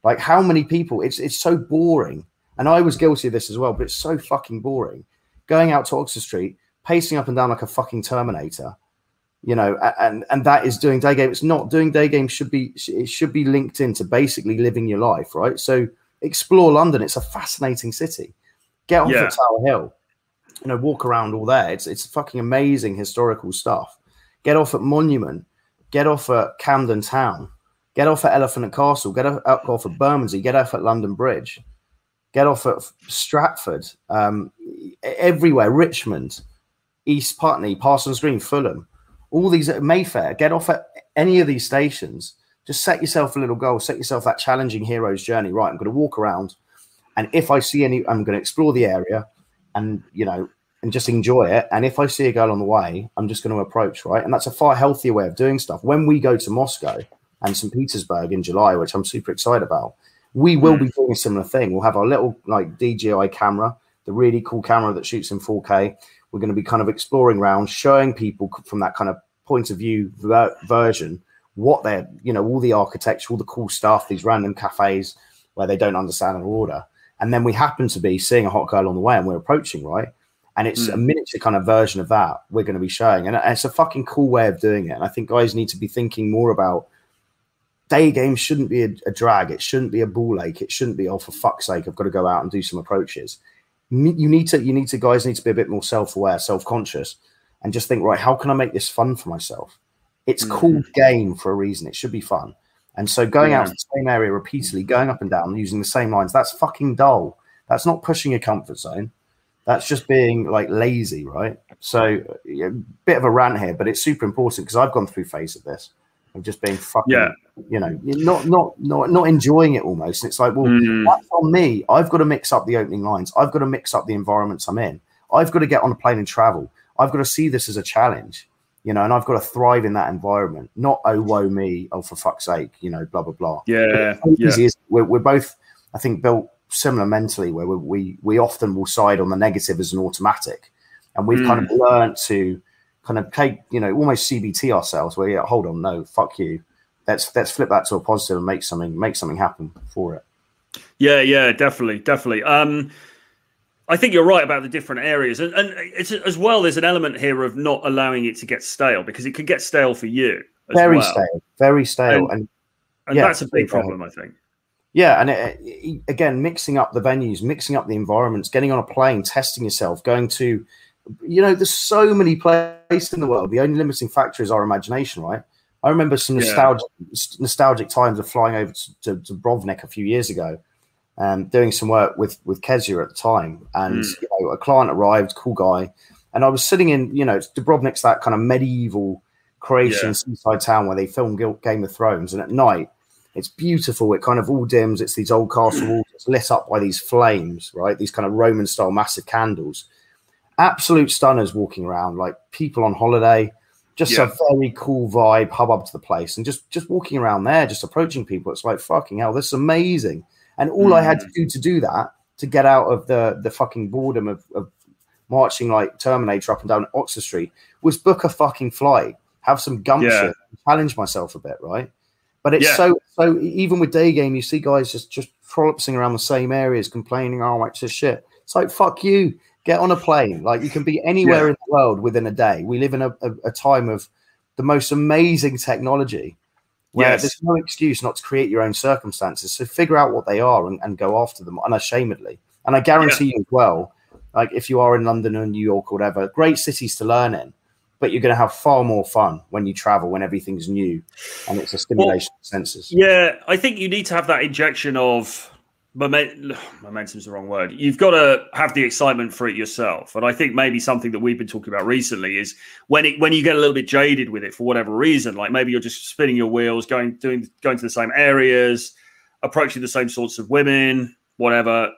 Like, how many people, it's it's so boring. And I was guilty of this as well, but it's so fucking boring. Going out to Oxford Street, pacing up and down like a fucking Terminator, you know, and, and that is doing day game. It's not doing day game. Should be, it should be linked into basically living your life, right? So explore London. It's a fascinating city. Get on yeah. to Tower Hill. You know, walk around all there. It's it's fucking amazing historical stuff. Get off at Monument. Get off at Camden Town. Get off at Elephant and Castle. Get off, off at Bermondsey. Get off at London Bridge. Get off at Stratford. Um, everywhere. Richmond, East Putney, Parsons Green, Fulham. All these at Mayfair. Get off at any of these stations. Just set yourself a little goal. Set yourself that challenging hero's journey. Right, I'm going to walk around. And if I see any, I'm going to explore the area. And, you know, and just enjoy it. And if I see a girl on the way, I'm just going to approach, right? And that's a far healthier way of doing stuff. When we go to Moscow and Saint Petersburg in July, which I'm super excited about, we will be doing a similar thing. We'll have our little, like, D J I camera, the really cool camera that shoots in four K. We're going to be kind of exploring around, showing people from that kind of point of view ver- version what they're, you know, all the architecture, all the cool stuff, these random cafes where they don't understand an order. And then we happen to be seeing a hot girl on the way and we're approaching, right? And it's mm. a miniature kind of version of that we're going to be showing. And it's a fucking cool way of doing it. And I think guys need to be thinking more about day games shouldn't be a, a drag. It shouldn't be a ball ache. It shouldn't be, oh, for fuck's sake, I've got to go out and do some approaches. You need to, you need to, guys need to be a bit more self-aware, self-conscious, and just think, right, how can I make this fun for myself? It's mm. called game for a reason. It should be fun. And so going yeah. out to the same area repeatedly, going up and down, using the same lines, that's fucking dull. That's not pushing your comfort zone. That's just being, like, lazy, right? So yeah, bit of a rant here, but it's super important because I've gone through phase of this of just being fucking, yeah. you know, not not not not enjoying it almost. And it's like, well, mm. that's on me. I've got to mix up the opening lines. I've got to mix up the environments I'm in. I've got to get on a plane and travel. I've got to see this as a challenge. You know, and I've got to thrive in that environment, not, oh, woe me, oh, for fuck's sake, you know, blah, blah, blah. Yeah. So yeah. We're, we're both, I think, built similar mentally where we, we we often will side on the negative as an automatic. And we've mm. kind of learned to kind of take, you know, almost C B T ourselves where, yeah, hold on, no, fuck you. Let's, let's flip that to a positive and make something, make something happen for it. Yeah, yeah, definitely, definitely. Um, I think you're right about the different areas. And, and it's, as well, there's an element here of not allowing it to get stale because it could get stale for you. As very well. stale, very stale. And, and, and yeah, that's a big problem, I think. Yeah. And it, it, again, mixing up the venues, mixing up the environments, getting on a plane, testing yourself, going to, you know, there's so many places in the world. The only limiting factor is our imagination, right? I remember some nostalgic, yeah. nostalgic times of flying over to, to, to Dubrovnik a few years ago, um, doing some work with, with Kezia at the time. And mm. you know, a client arrived, cool guy. And I was sitting in, you know, Dubrovnik's that kind of medieval Croatian yeah. seaside town where they film Game of Thrones. And at night, it's beautiful. It kind of all dims. It's these old castle walls. It's lit up by these flames, right? These kind of Roman-style massive candles. Absolute stunners walking around, like people on holiday. Just yeah. a very cool vibe, hubbub to the place. And just, just walking around there, just approaching people, it's like, fucking hell, this is amazing. And all mm. I had to do to do that, to get out of the, the fucking boredom of, of marching like Terminator up and down Oxford Street, was book a fucking flight, have some gumption, yeah. challenge myself a bit, right? But it's yeah. so, so even with day game, you see guys just, just trollopsing around the same areas, complaining, oh, it's just shit. It's like, fuck you. Get on a plane. Like, you can be anywhere yeah. in the world within a day. We live in a, a, a time of the most amazing technology where yes. there's no excuse not to create your own circumstances. So figure out what they are and, and go after them unashamedly. And I guarantee yeah. you as well, like if you are in London or New York or whatever, great cities to learn in, but you're going to have far more fun when you travel, when everything's new and it's a stimulation well, of senses. Yeah, I think you need to have that injection of... Momentum is the wrong word. You've got to have the excitement for it yourself. And I think maybe something that we've been talking about recently is when it when you get a little bit jaded with it for whatever reason, like maybe you're just spinning your wheels, going doing going to the same areas, approaching the same sorts of women, whatever.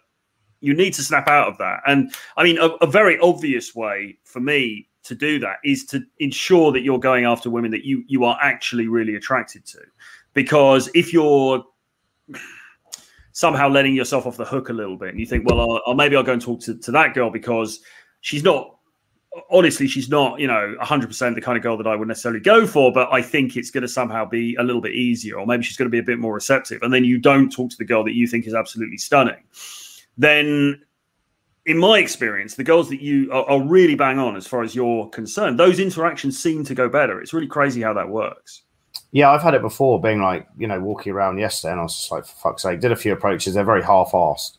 You need to snap out of that. And I mean, a, a very obvious way for me to do that is to ensure that you're going after women that you you are actually really attracted to. Because if you're somehow letting yourself off the hook a little bit, and you think, well, I'll, I'll maybe I'll go and talk to, to that girl because she's not, honestly, she's not, you know, one hundred percent the kind of girl that I would necessarily go for, but I think it's going to somehow be a little bit easier, or maybe she's going to be a bit more receptive. And then you don't talk to the girl that you think is absolutely stunning. Then, in my experience, the girls that you are, are really bang on as far as you're concerned, those interactions seem to go better. It's really crazy how that works. Yeah, I've had it before, being like, you know, walking around yesterday, and I was just like, for fuck's sake, did a few approaches. They're very half-assed.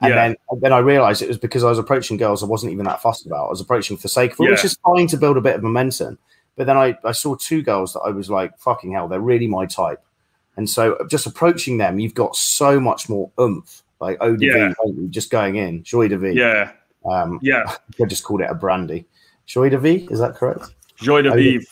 And yeah. then, then I realized it was because I was approaching girls I wasn't even that fussed about. I was approaching for sake of it, yeah. which is fine to build a bit of momentum. But then I, I saw two girls that I was like, fucking hell, they're really my type. And so just approaching them, you've got so much more oomph, like eau de yeah. vie, just going in, joie de vie. Yeah. Um, yeah. I just called it a brandy. Joie de vie, is that correct? Joie de vivre.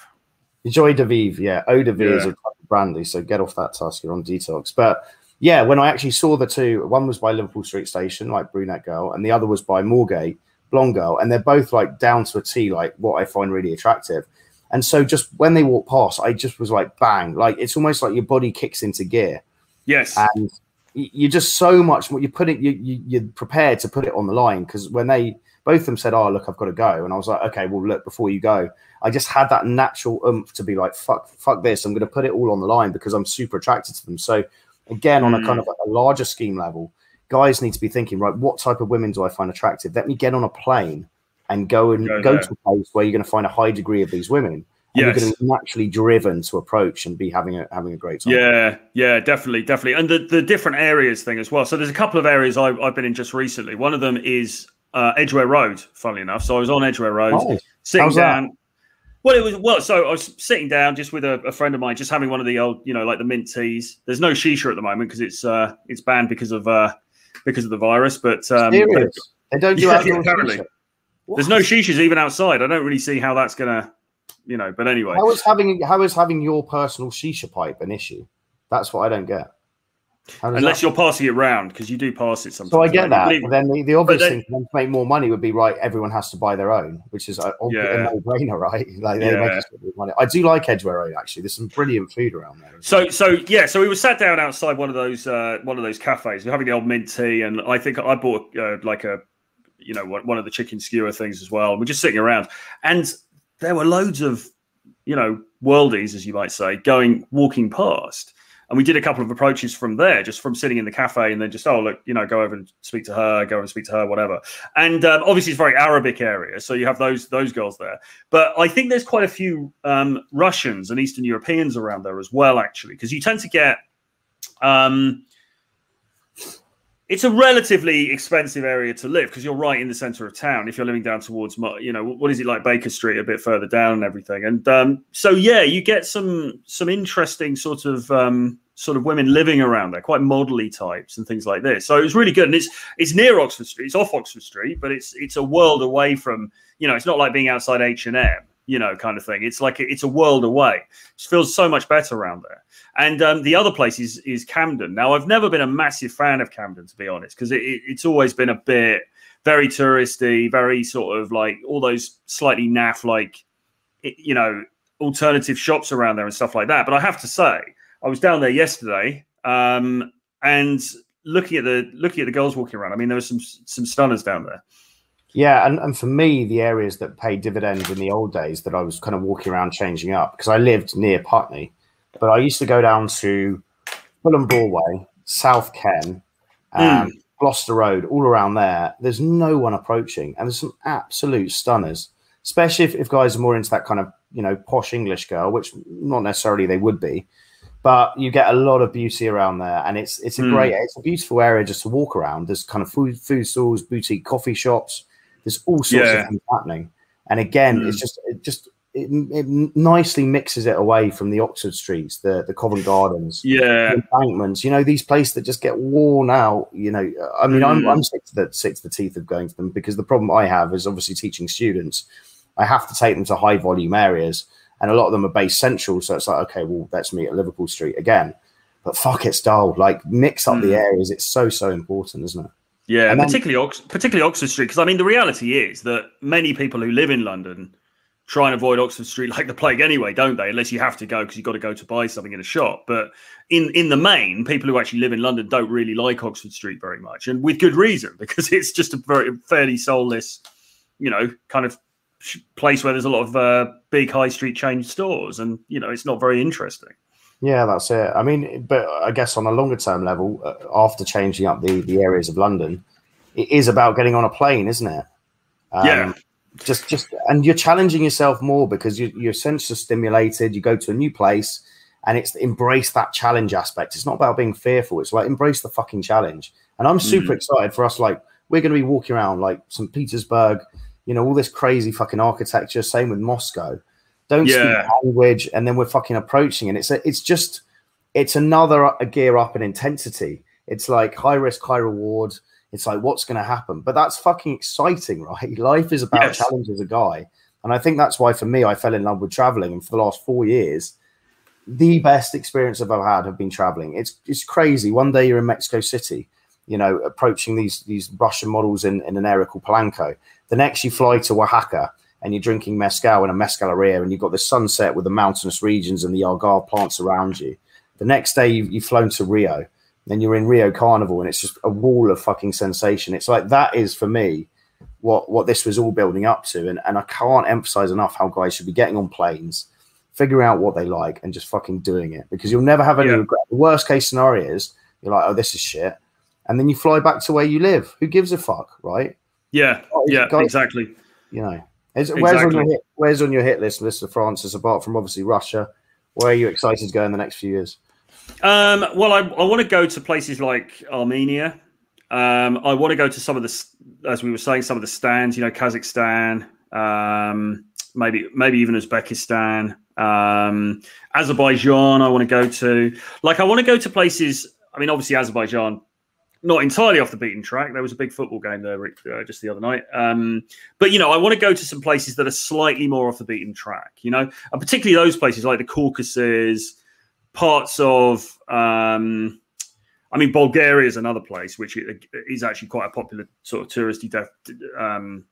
Joy de Vivre, yeah. Eau de Vivre yeah. is a brandy, so get off that task. You're on detox. But yeah, when I actually saw the two, one was by Liverpool Street Station, like brunette girl, and the other was by Moorgate, blonde girl, and they're both like down to a T, like what I find really attractive. And so just when they walked past, I just was like, bang. Like it's almost like your body kicks into gear. Yes. And you're just so much more, you're putting, you, you, you're prepared to put it on the line, because when they, both of them said, oh, look, I've got to go. And I was like, okay, well, look, before you go, I just had that natural oomph to be like, fuck, fuck this. I'm going to put it all on the line because I'm super attracted to them. So again, mm. on a kind of a larger scheme level, guys need to be thinking, right, what type of women do I find attractive? Let me get on a plane and go and go, go to a place where you're going to find a high degree of these women. And yes. you're going to be naturally driven to approach and be having a having a great time. Yeah, yeah, definitely, definitely. And the, the different areas thing as well. So there's a couple of areas I, I've been in just recently. One of them is... Uh, Edgware Road, funnily enough. So I was on Edgware Road, oh, sitting down. That? Well, it was well. So I was sitting down just with a, a friend of mine, just having one of the old, you know, like the mint teas. There's no shisha at the moment because it's uh, it's banned because of uh, because of the virus. But um, they, they don't do yeah, outdoor apparently. There's no shishas even outside. I don't really see how that's gonna, you know. But anyway, how is having how is having your personal shisha pipe an issue? That's what I don't get. Unless you're passing it round, because you do pass it sometimes. So I get that. But then the, the obvious then, thing for them to make more money would be, right, everyone has to buy their own, which is a, yeah. a no-brainer, right? Like they yeah. make us good money. I do like Edgware Road, actually. There's some brilliant food around there. So, there? so yeah, so we were sat down outside one of those uh, one of those cafes. We were having the old mint tea, and I think I bought uh, like a, you know, one of the chicken skewer things as well. We're just sitting around, and there were loads of, you know, worldies, as you might say, going walking past. And we did a couple of approaches from there, just from sitting in the cafe and then just, oh, look, you know, go over and speak to her, go and speak to her, whatever. And um, obviously it's a very Arabic area, so you have those those girls there. But I think there's quite a few um, Russians and Eastern Europeans around there as well, actually, because you tend to get um, It's a relatively expensive area to live because you're right in the centre of town. If you're living down towards, you know, what is it like Baker Street, a bit further down and everything. And um, so, yeah, you get some some interesting sort of um, sort of women living around there, quite modelly types and things like this. So it was really good. And it's it's near Oxford Street. It's off Oxford Street, but it's it's a world away from, you know, it's not like being outside H and M, you know, kind of thing. It's like it's a world away. It feels so much better around there. And um, the other place is, is Camden. Now, I've never been a massive fan of Camden, to be honest, because it, it, it's always been a bit very touristy, very sort of like all those slightly naff, like, you know, alternative shops around there and stuff like that. But I have to say, I was down there yesterday um, and looking at the looking at the girls walking around. I mean, there were some some stunners down there. Yeah, and, and for me, the areas that paid dividends in the old days that I was kind of walking around changing up, because I lived near Putney. But I used to go down to Fulham Broadway, South Ken, um, mm. Gloucester Road, all around there. There's no one approaching. And there's some absolute stunners, especially if, if guys are more into that kind of, you know, posh English girl, which not necessarily they would be. But you get a lot of beauty around there. And it's it's a mm. great, it's a beautiful area just to walk around. There's kind of food, food stalls, boutique coffee shops. There's all sorts yeah. of things happening. And again, mm. it's just it just... It, it nicely mixes it away from the Oxford Streets, the, the Covent Gardens, yeah. the embankments, you know, these places that just get worn out, you know. I mean, mm. I'm, I'm sick, to the, sick to the teeth of going to them because the problem I have is obviously teaching students. I have to take them to high volume areas and a lot of them are based central. So it's like, okay, well, let's meet at Liverpool Street again. But fuck, it's dull. Like mix up mm. the areas. It's so, so important, isn't it? Yeah, and particularly, then, Ox- particularly Oxford Street. Because I mean, the reality is that many people who live in London try and avoid Oxford Street like the plague anyway, don't they? Unless you have to go because you've got to go to buy something in a shop. But in, in the main, people who actually live in London don't really like Oxford Street very much, and with good reason, because it's just a very fairly soulless, you know, kind of place where there's a lot of uh, big high street chain stores and, you know, it's not very interesting. Yeah, that's it. I mean, but I guess on a longer term level, uh, after changing up the, the areas of London, it is about getting on a plane, isn't it? Um, yeah. Just, just, and you're challenging yourself more because you, your senses are stimulated. You go to a new place, and it's embrace that challenge aspect. It's not about being fearful. It's like embrace the fucking challenge. And I'm super mm-hmm. excited for us. Like we're going to be walking around like Saint Petersburg, you know, all this crazy fucking architecture. Same with Moscow. Don't yeah. speak language, and then we're fucking approaching. And it's a, it's just, it's another a gear up in intensity. It's like high risk, high reward. It's like, what's going to happen? But that's fucking exciting, right? Life is about yes. challenge as a guy. And I think that's why, for me, I fell in love with traveling. And for the last four years, the best experience I've ever had have been traveling. It's it's crazy. One day you're in Mexico City, you know, approaching these these Russian models in, in an area called Polanco. The next you fly to Oaxaca and you're drinking mezcal in a mezcaleria and you've got the sunset with the mountainous regions and the agave plants around you. The next day you've, you've flown to Rio. Then you're in Rio Carnival and it's just a wall of fucking sensation. It's like that is for me what, what this was all building up to. And, and I can't emphasize enough how guys should be getting on planes, figuring out what they like and just fucking doing it because you'll never have any yeah. regret. The worst case scenario is you're like, oh, this is shit. And then you fly back to where you live. Who gives a fuck, right? Yeah, oh, yeah, guys, exactly. You know, is, exactly. Where's, on your hit, where's on your hit list, list of Francis, apart from obviously Russia? Where are you excited to go in the next few years? Um, well, I, I want to go to places like Armenia. Um, I want to go to some of the, as we were saying, some of the stands, you know, Kazakhstan, um, maybe maybe even Uzbekistan, um, Azerbaijan I want to go to. Like, I want to go to places, I mean, obviously Azerbaijan, not entirely off the beaten track. There was a big football game there just the other night. Um, but, you know, I want to go to some places that are slightly more off the beaten track, you know, and particularly those places like the Caucasus, parts of, um, I mean, Bulgaria is another place which is actually quite a popular sort of touristy de- um,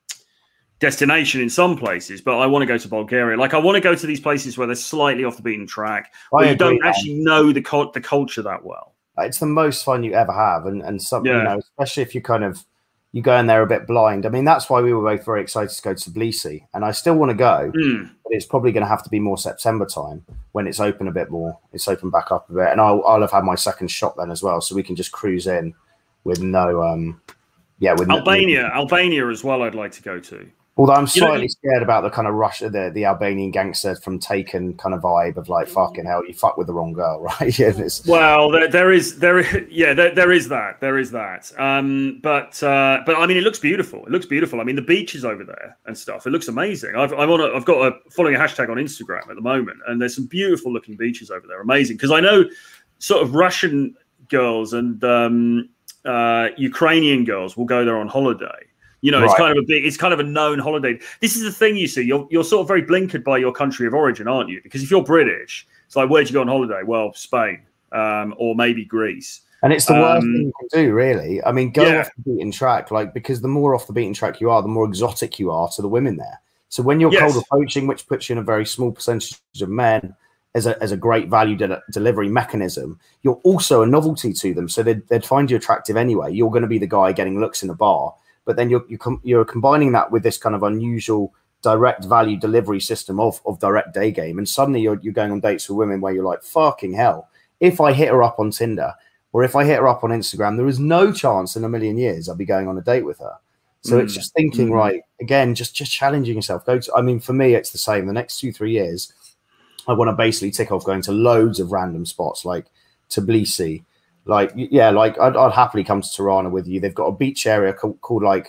destination in some places. But I want to go to Bulgaria. Like, I want to go to these places where they're slightly off the beaten track, where I you don't that. actually know the co- the culture that well. It's the most fun you ever have, and and some, yeah. you know, especially if you kind of you go in there a bit blind. I mean, that's why we were both very excited to go to Tbilisi, and I still want to go, mm. but it's probably going to have to be more September time when it's open a bit more. It's open back up a bit, and I'll, I'll have had my second shot then as well, so we can just cruise in with no, um, yeah, with Albania, no, Albania as well. I'd like to go to. Although I'm slightly you know, scared about the kind of Russia, the the Albanian gangster from Taken kind of vibe of like, fucking hell, you fuck with the wrong girl, right? Yeah, well, there, there is there, is, yeah, there, there is that, there is that. Um, but uh, but I mean, it looks beautiful. It looks beautiful. I mean, the beach is over there and stuff. It looks amazing. I've I'm on a, I've got a following a hashtag on Instagram at the moment, and there's some beautiful looking beaches over there. Amazing, because I know sort of Russian girls and um, uh, Ukrainian girls will go there on holiday. You know, right. it's kind of a big, it's kind of a known holiday. This is the thing you see. You're you're sort of very blinkered by your country of origin, aren't you? Because if you're British, it's like, where'd you go on holiday? Well, Spain, um, or maybe Greece. And it's the um, worst thing you can do, really. I mean, go yeah. off the beaten track, like because the more off the beaten track you are, the more exotic you are to the women there. So when you're yes. cold approaching, which puts you in a very small percentage of men as a as a great value de- delivery mechanism, you're also a novelty to them. So they'd they'd find you attractive anyway. You're going to be the guy getting looks in a bar. But then you're, you're combining that with this kind of unusual direct value delivery system of, of direct day game. And suddenly you're, you're going on dates with women where you're like, fucking hell, if I hit her up on Tinder or if I hit her up on Instagram, there is no chance in a million years I'll be going on a date with her. So mm. it's just thinking, mm. right, again, just, just challenging yourself. Go to, I mean, for me, it's the same. The next two, three years, I want to basically tick off going to loads of random spots like Tbilisi. Like, yeah, like I'd, I'd happily come to Tirana with you. They've got a beach area called, called like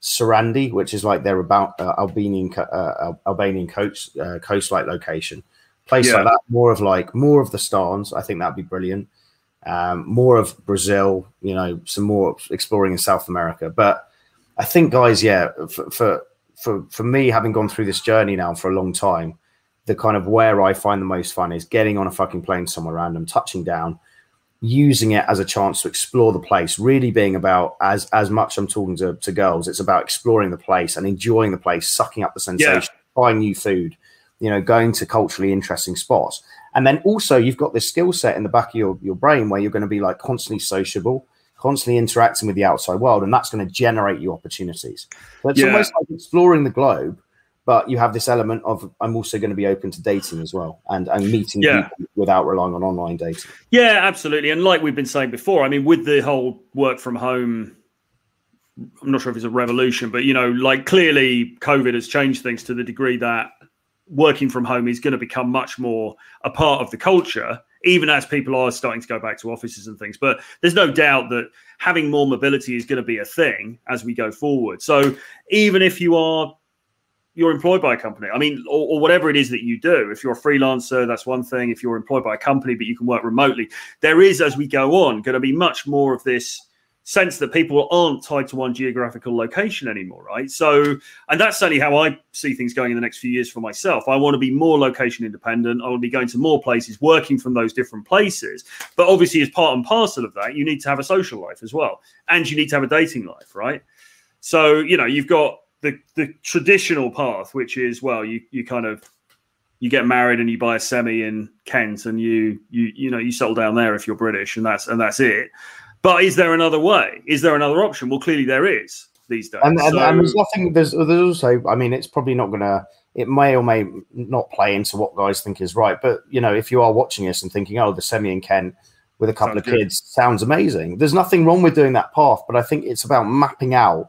Sarandi, which is like they're about uh, Albanian uh, Albanian coast uh, coastline location. Place yeah. like that, more of like more of the stars. I think that'd be brilliant. Um, more of Brazil, you know, some more exploring in South America. But I think, guys, yeah, for for for, for me, having gone through this journey now for a long time, the kind of where I find the most fun is getting on a fucking plane somewhere random, touching down, using it as a chance to explore the place, really being about as as much I'm talking to, to girls, it's about exploring the place and enjoying the place, sucking up the sensation, yeah. buying new food, you know, going to culturally interesting spots. And then also you've got this skill set in the back of your, your brain where you're going to be like constantly sociable, constantly interacting with the outside world, and that's going to generate you opportunities. So it's yeah. almost like exploring the globe, but you have this element of I'm also going to be open to dating as well and, and meeting yeah. people without relying on online dating. Yeah, absolutely. And like we've been saying before, I mean, with the whole work from home, I'm not sure if it's a revolution, but, you know, like clearly COVID has changed things to the degree that working from home is going to become much more a part of the culture, even as people are starting to go back to offices and things. But there's no doubt that having more mobility is going to be a thing as we go forward. So even if you are... you're employed by a company, I mean, or, or whatever it is that you do. If you're a freelancer, that's one thing. If you're employed by a company, but you can work remotely, there is, as we go on, going to be much more of this sense that people aren't tied to one geographical location anymore, right? So, and that's certainly how I see things going in the next few years for myself. I want to be more location independent. I want to be going to more places, working from those different places. But obviously, as part and parcel of that, you need to have a social life as well. And you need to have a dating life, right? So, you know, you've got The, the traditional path, which is, well, you, you kind of you get married and you buy a semi in Kent and you you you know you settle down there if you're British, and that's and that's it. But is there another way? Is there another option? Well, clearly there is these days. And, and, so, and there's nothing. There's, there's also. I mean, it's probably not gonna. It may or may not play into what guys think is right. But you know, if you are watching this and thinking, oh, the semi in Kent with a couple of good. kids sounds amazing. There's nothing wrong with doing that path, but I think it's about mapping out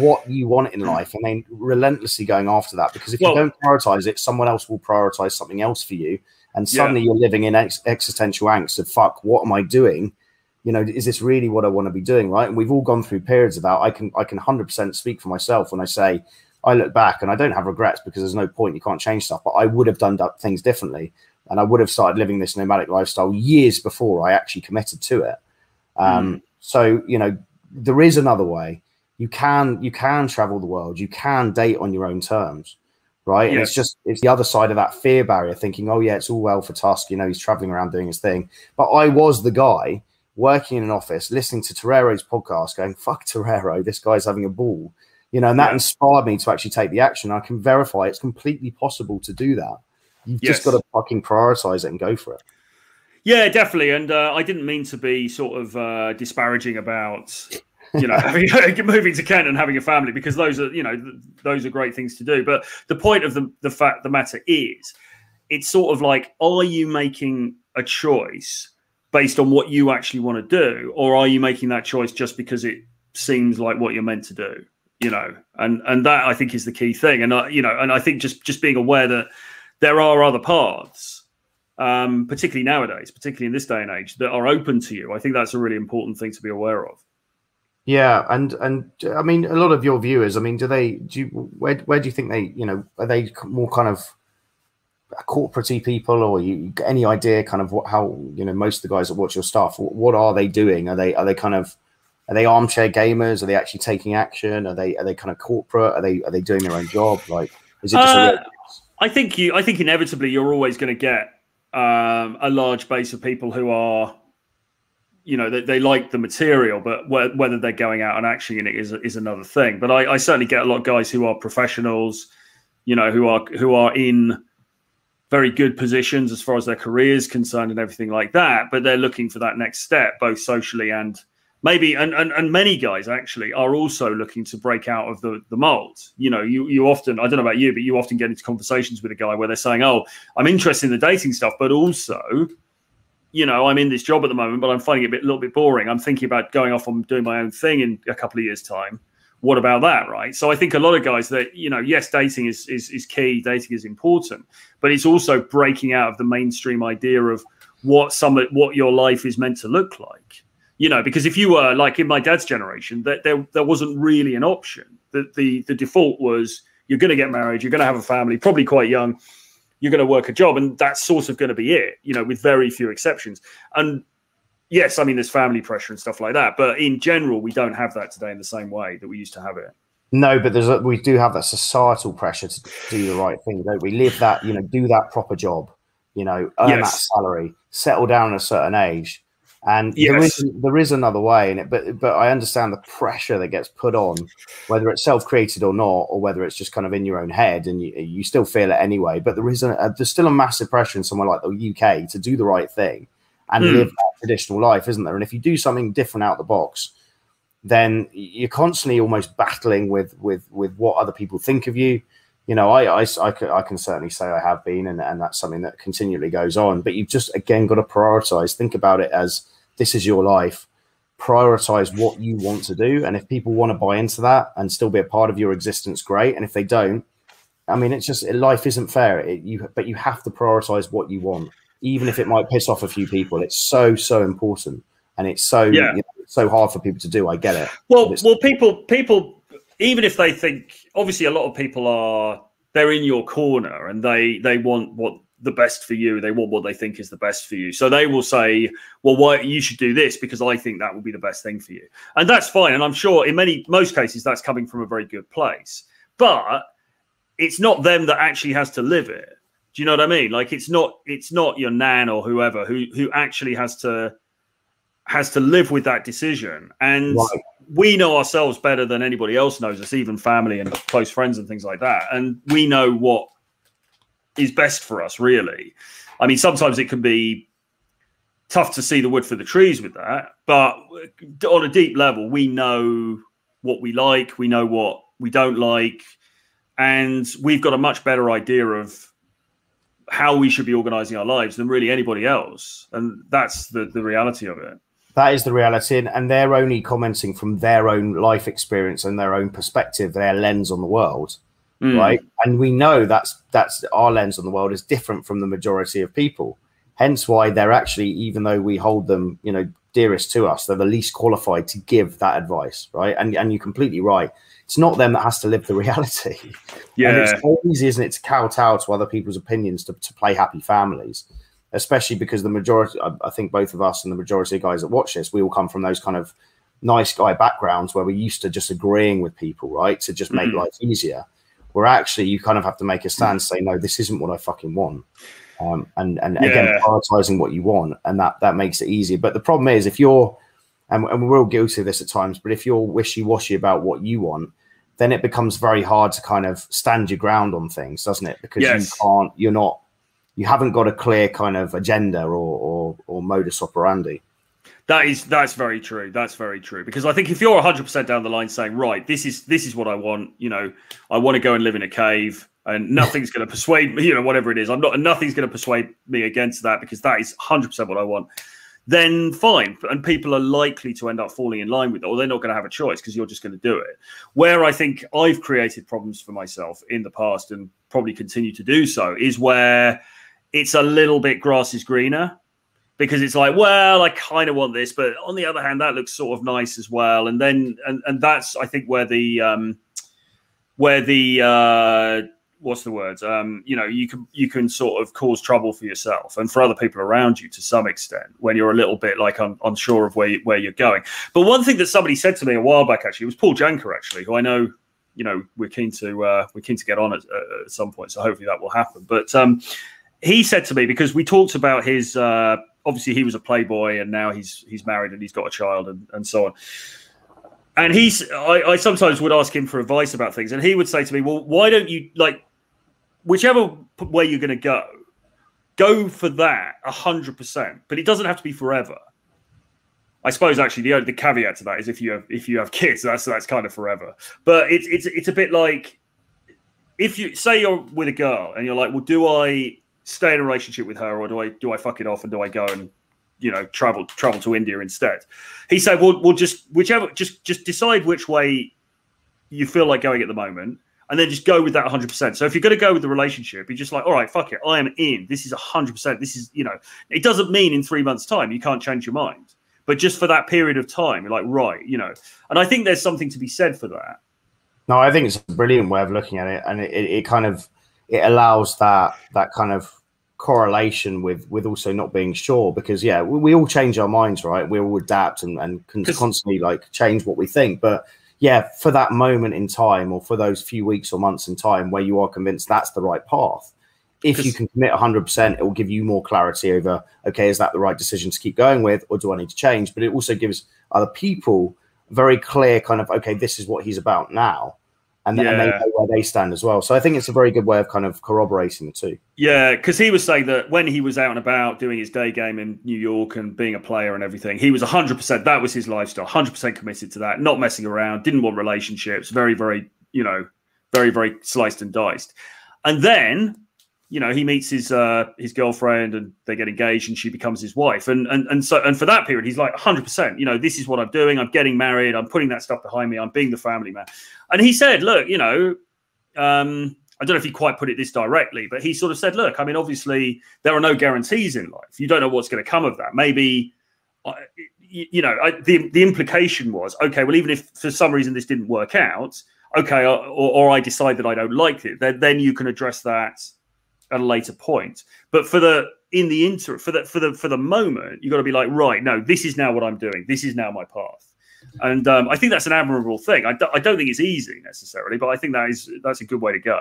what you want in life and then relentlessly going after that, because if well, you don't prioritize it, someone else will prioritize something else for you, and suddenly yeah. you're living in ex- existential angst of fuck, what am I doing? You know, is this really what I want to be doing, right? And we've all gone through periods of that. I can I can one hundred percent speak for myself when I say I look back and I don't have regrets, because there's no point, you can't change stuff, but I would have done things differently, and I would have started living this nomadic lifestyle years before I actually committed to it. um mm. So, you know, there is another way. You can you can travel the world. You can date on your own terms, right? Yes. And it's just it's the other side of that fear barrier, thinking, oh yeah, it's all well for Tusk, you know, he's traveling around doing his thing. But I was the guy working in an office, listening to Torero's podcast, going, fuck Torero, this guy's having a ball, you know, and that yeah. inspired me to actually take the action. I can verify it's completely possible to do that. You've yes. just got to fucking prioritize it and go for it. Yeah, definitely. And uh, I didn't mean to be sort of uh, disparaging about. You know, having, moving to Kent and having a family, because those are, you know, th- those are great things to do. But the point of the the fact the matter is, it's sort of like, are you making a choice based on what you actually want to do, or are you making that choice just because it seems like what you're meant to do? you know, and and that I think is the key thing. And I, you know, and I think just just being aware that there are other paths, um, particularly nowadays, particularly in this day and age, that are open to you. I think that's a really important thing to be aware of. Yeah, and and I mean, a lot of your viewers, I mean, do they do you, where where do you think they, you know, are they more kind of corporate-y people, or you any idea kind of what, how, you know, most of the guys that watch your stuff, what, what are they doing? Are they are they kind of are they armchair gamers? Are they actually taking action? Are they are they kind of corporate? Are they are they doing their own job? Like, is it just? Uh, a real... I think you. I think inevitably you're always going to get um, a large base of people who are, you know, they, they like the material, but wh whether they're going out and actually in it is is another thing. But I, I certainly get a lot of guys who are professionals, you know, who are who are in very good positions as far as their career is concerned and everything like that. But they're looking for that next step, both socially and maybe, and and, and many guys actually are also looking to break out of the the mold. You know, you you often, I don't know about you, but you often get into conversations with a guy where they're saying, "Oh, I'm interested in the dating stuff, but also, you know, I'm in this job at the moment, but I'm finding it a bit, little bit boring. I'm thinking about going off and doing my own thing in a couple of years' time. What about that?" Right? So I think a lot of guys that, you know, yes, dating is, is, is key. Dating is important, but it's also breaking out of the mainstream idea of what some, what your life is meant to look like, you know, because if you were like in my dad's generation, that there, there wasn't really an option. That the, the default was you're going to get married, you're going to have a family, probably quite young, you're going to work a job, and that's sort of going to be it, you know, with very few exceptions. And yes, I mean, there's family pressure and stuff like that, but in general, we don't have that today in the same way that we used to have it. No, but there's a, we do have that societal pressure to do the right thing, don't we? Live that, you know, do that proper job, you know, earn yes. that salary, settle down at a certain age. And yes. there, is, there is another way in it, but but I understand the pressure that gets put on, whether it's self-created or not, or whether it's just kind of in your own head, and you, you still feel it anyway. But there is a, a, there's still a massive pressure in somewhere like the U K to do the right thing and mm. live that traditional life, isn't there? And if you do something different out the box, then you're constantly almost battling with with with what other people think of you. You know, I, I, I, can, I can certainly say I have been, and, and that's something that continually goes on. But you've just, again, got to prioritize. Think about it as... this is your life. Prioritize what you want to do. And if people want to buy into that and still be a part of your existence, great. And if they don't, I mean, it's just, life isn't fair. It, you, but you have to prioritize what you want, even if it might piss off a few people. It's so, so important. And it's so, yeah. you know, it's so hard for people to do. I get it. Well, well, people, people, even if they think, obviously a lot of people are, they're in your corner and they, they want what, the best for you. They want what they think is the best for you. So they will say, well, why you should do this because I think that will be the best thing for you. And that's fine. And I'm sure in many, most cases that's coming from a very good place, but it's not them that actually has to live it. Do you know what I mean? Like it's not, it's not your nan or whoever who, who actually has to, has to live with that decision. And right. we know ourselves better than anybody else knows us, even family and close friends and things like that. And we know what is best for us, really. I mean, sometimes it can be tough to see the wood for the trees with that, but on a deep level, we know what we like, we know what we don't like, and we've got a much better idea of how we should be organizing our lives than really anybody else. And that's the, the reality of it. That is the reality, and they're only commenting from their own life experience and their own perspective, their lens on the world. Mm. Right. And we know that's that's our lens on the world is different from the majority of people. Hence why they're actually, even though we hold them, you know, dearest to us, they're the least qualified to give that advice. Right. And and you're completely right. It's not them that has to live the reality. Yeah. And it's so easy, isn't it, to kowtow to other people's opinions to, to play happy families, especially because the majority, I, I think both of us and the majority of guys that watch this, we all come from those kind of nice guy backgrounds where we're used to just agreeing with people. Right. To just make mm. life easier. Where actually you kind of have to make a stand, say, no, this isn't what I fucking want. Um, and and yeah. again, prioritizing what you want. And that, that makes it easier. But the problem is if you're, and, and we're all guilty of this at times, but if you're wishy-washy about what you want, then it becomes very hard to kind of stand your ground on things, doesn't it? Because yes. you can't, you're not, you haven't got a clear kind of agenda or, or, or modus operandi. That is, that's very true. That's very true. Because I think if you're one hundred percent down the line saying, right, this is this is what I want, you know, I want to go and live in a cave and nothing's going to persuade me, you know, whatever it is, I'm not, nothing's going to persuade me against that because that is one hundred percent what I want. then fine. And people are likely to end up falling in line with it, or they're not going to have a choice because you're just going to do it. Where I think I've created problems for myself in the past and probably continue to do so is where it's a little bit grass is greener, because it's like, well, I kind of want this, but on the other hand, that looks sort of nice as well. And then, and, and that's, I think, where the, um, where the, uh, what's the word? Um, you know, you can, you can sort of cause trouble for yourself and for other people around you to some extent when you're a little bit like un, unsure of where, you, where you're going. But one thing that somebody said to me a while back, actually, it was Paul Janker, actually, who I know, you know, we're keen to, uh, we're keen to get on at, uh, at some point. So hopefully that will happen. But, um, he said to me, because we talked about his, uh, obviously he was a playboy and now he's he's married and he's got a child and, and so on. And he's I, I sometimes would ask him for advice about things, and he would say to me, well, why don't you, like, whichever way you're going to go, go for that one hundred percent. But it doesn't have to be forever. I suppose actually the the caveat to that is if you have if you have kids, that's that's kind of forever. But it's it's it's a bit like if you say you're with a girl and you're like, well, do I stay in a relationship with her, or do I do I fuck it off and do I go and, you know, travel travel to India instead? He said, "Well, we'll just whichever, just just decide which way you feel like going at the moment, and then just go with that one hundred percent. So if you're going to go with the relationship, you're just like, all right, fuck it, I am in. This is one hundred percent. This is, you know, it doesn't mean in three months' time you can't change your mind, but just for that period of time, you're like, right, you know. And I think there's something to be said for that. No, I think it's a brilliant way of looking at it, and it, it, it kind of it allows that that kind of correlation with with also not being sure, because yeah, we, we all change our minds, right? We all adapt and, and can constantly like change what we think. But yeah, for that moment in time, or for those few weeks or months in time where you are convinced that's the right path, if you can commit one hundred percent, it will give you more clarity over, okay, is that the right decision to keep going with, or do I need to change? But it also gives other people very clear kind of, okay, this is what he's about now. And, yeah. and they know where they stand as well. So I think it's a very good way of kind of corroborating the two. Yeah, because he was saying that when he was out and about doing his day game in New York and being a player and everything, he was one hundred percent, that was his lifestyle, one hundred percent committed to that, not messing around, didn't want relationships, very, very, you know, very, very sliced and diced. And then, you know, he meets his uh, his girlfriend and they get engaged and she becomes his wife. And, and, and so, and for that period, he's like one hundred percent, you know, this is what I'm doing. I'm getting married. I'm putting that stuff behind me. I'm being the family man. And he said, look, you know, um, I don't know if he quite put it this directly, but he sort of said, look, I mean, obviously there are no guarantees in life. You don't know what's going to come of that. Maybe, you know, I, the, the implication was, okay, well, even if for some reason this didn't work out, okay, or, or I decide that I don't like it, then, then you can address that at a later point. But for the in the inter for the for the for the moment, you've got to be like, right, no, this is now what I'm doing, this is now my path. And um, I think that's an admirable thing. I, d- I don't think it's easy necessarily, but I think that is that's a good way to go.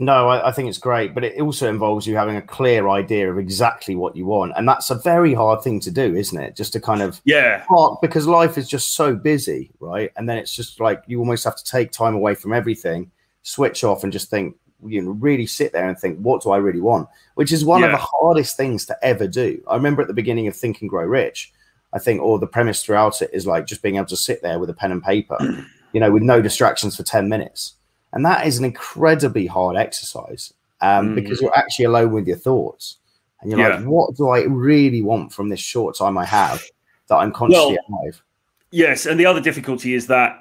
No, I, I think it's great, but it also involves you having a clear idea of exactly what you want, and that's a very hard thing to do, isn't it? Just to kind of yeah, park, because life is just so busy, right? And then it's just like you almost have to take time away from everything, switch off, and just think. You know, really sit there and think, what do I really want? Which is one yeah. of the hardest things to ever do. I remember at the beginning of Think and Grow Rich, I think, or the premise throughout it is like just being able to sit there with a pen and paper, you know, with no distractions for ten minutes. And that is an incredibly hard exercise um, mm. because you're actually alone with your thoughts. And you're yeah. like, what do I really want from this short time I have that I'm consciously well, alive? Yes. And the other difficulty is that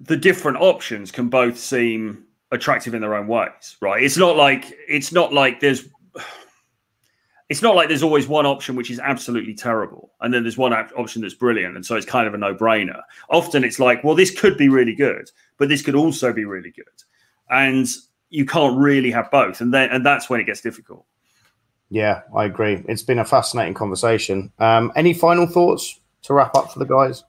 the different options can both seem attractive in their own ways, right? It's not like it's not like there's it's not like there's always one option which is absolutely terrible, and then there's one op- option that's brilliant, and so it's kind of a no-brainer. Often it's like, well, this could be really good, but this could also be really good, and you can't really have both, and then and that's when it gets difficult. Yeah, I agree. It's been a fascinating conversation. Um, any final thoughts to wrap up for the guys?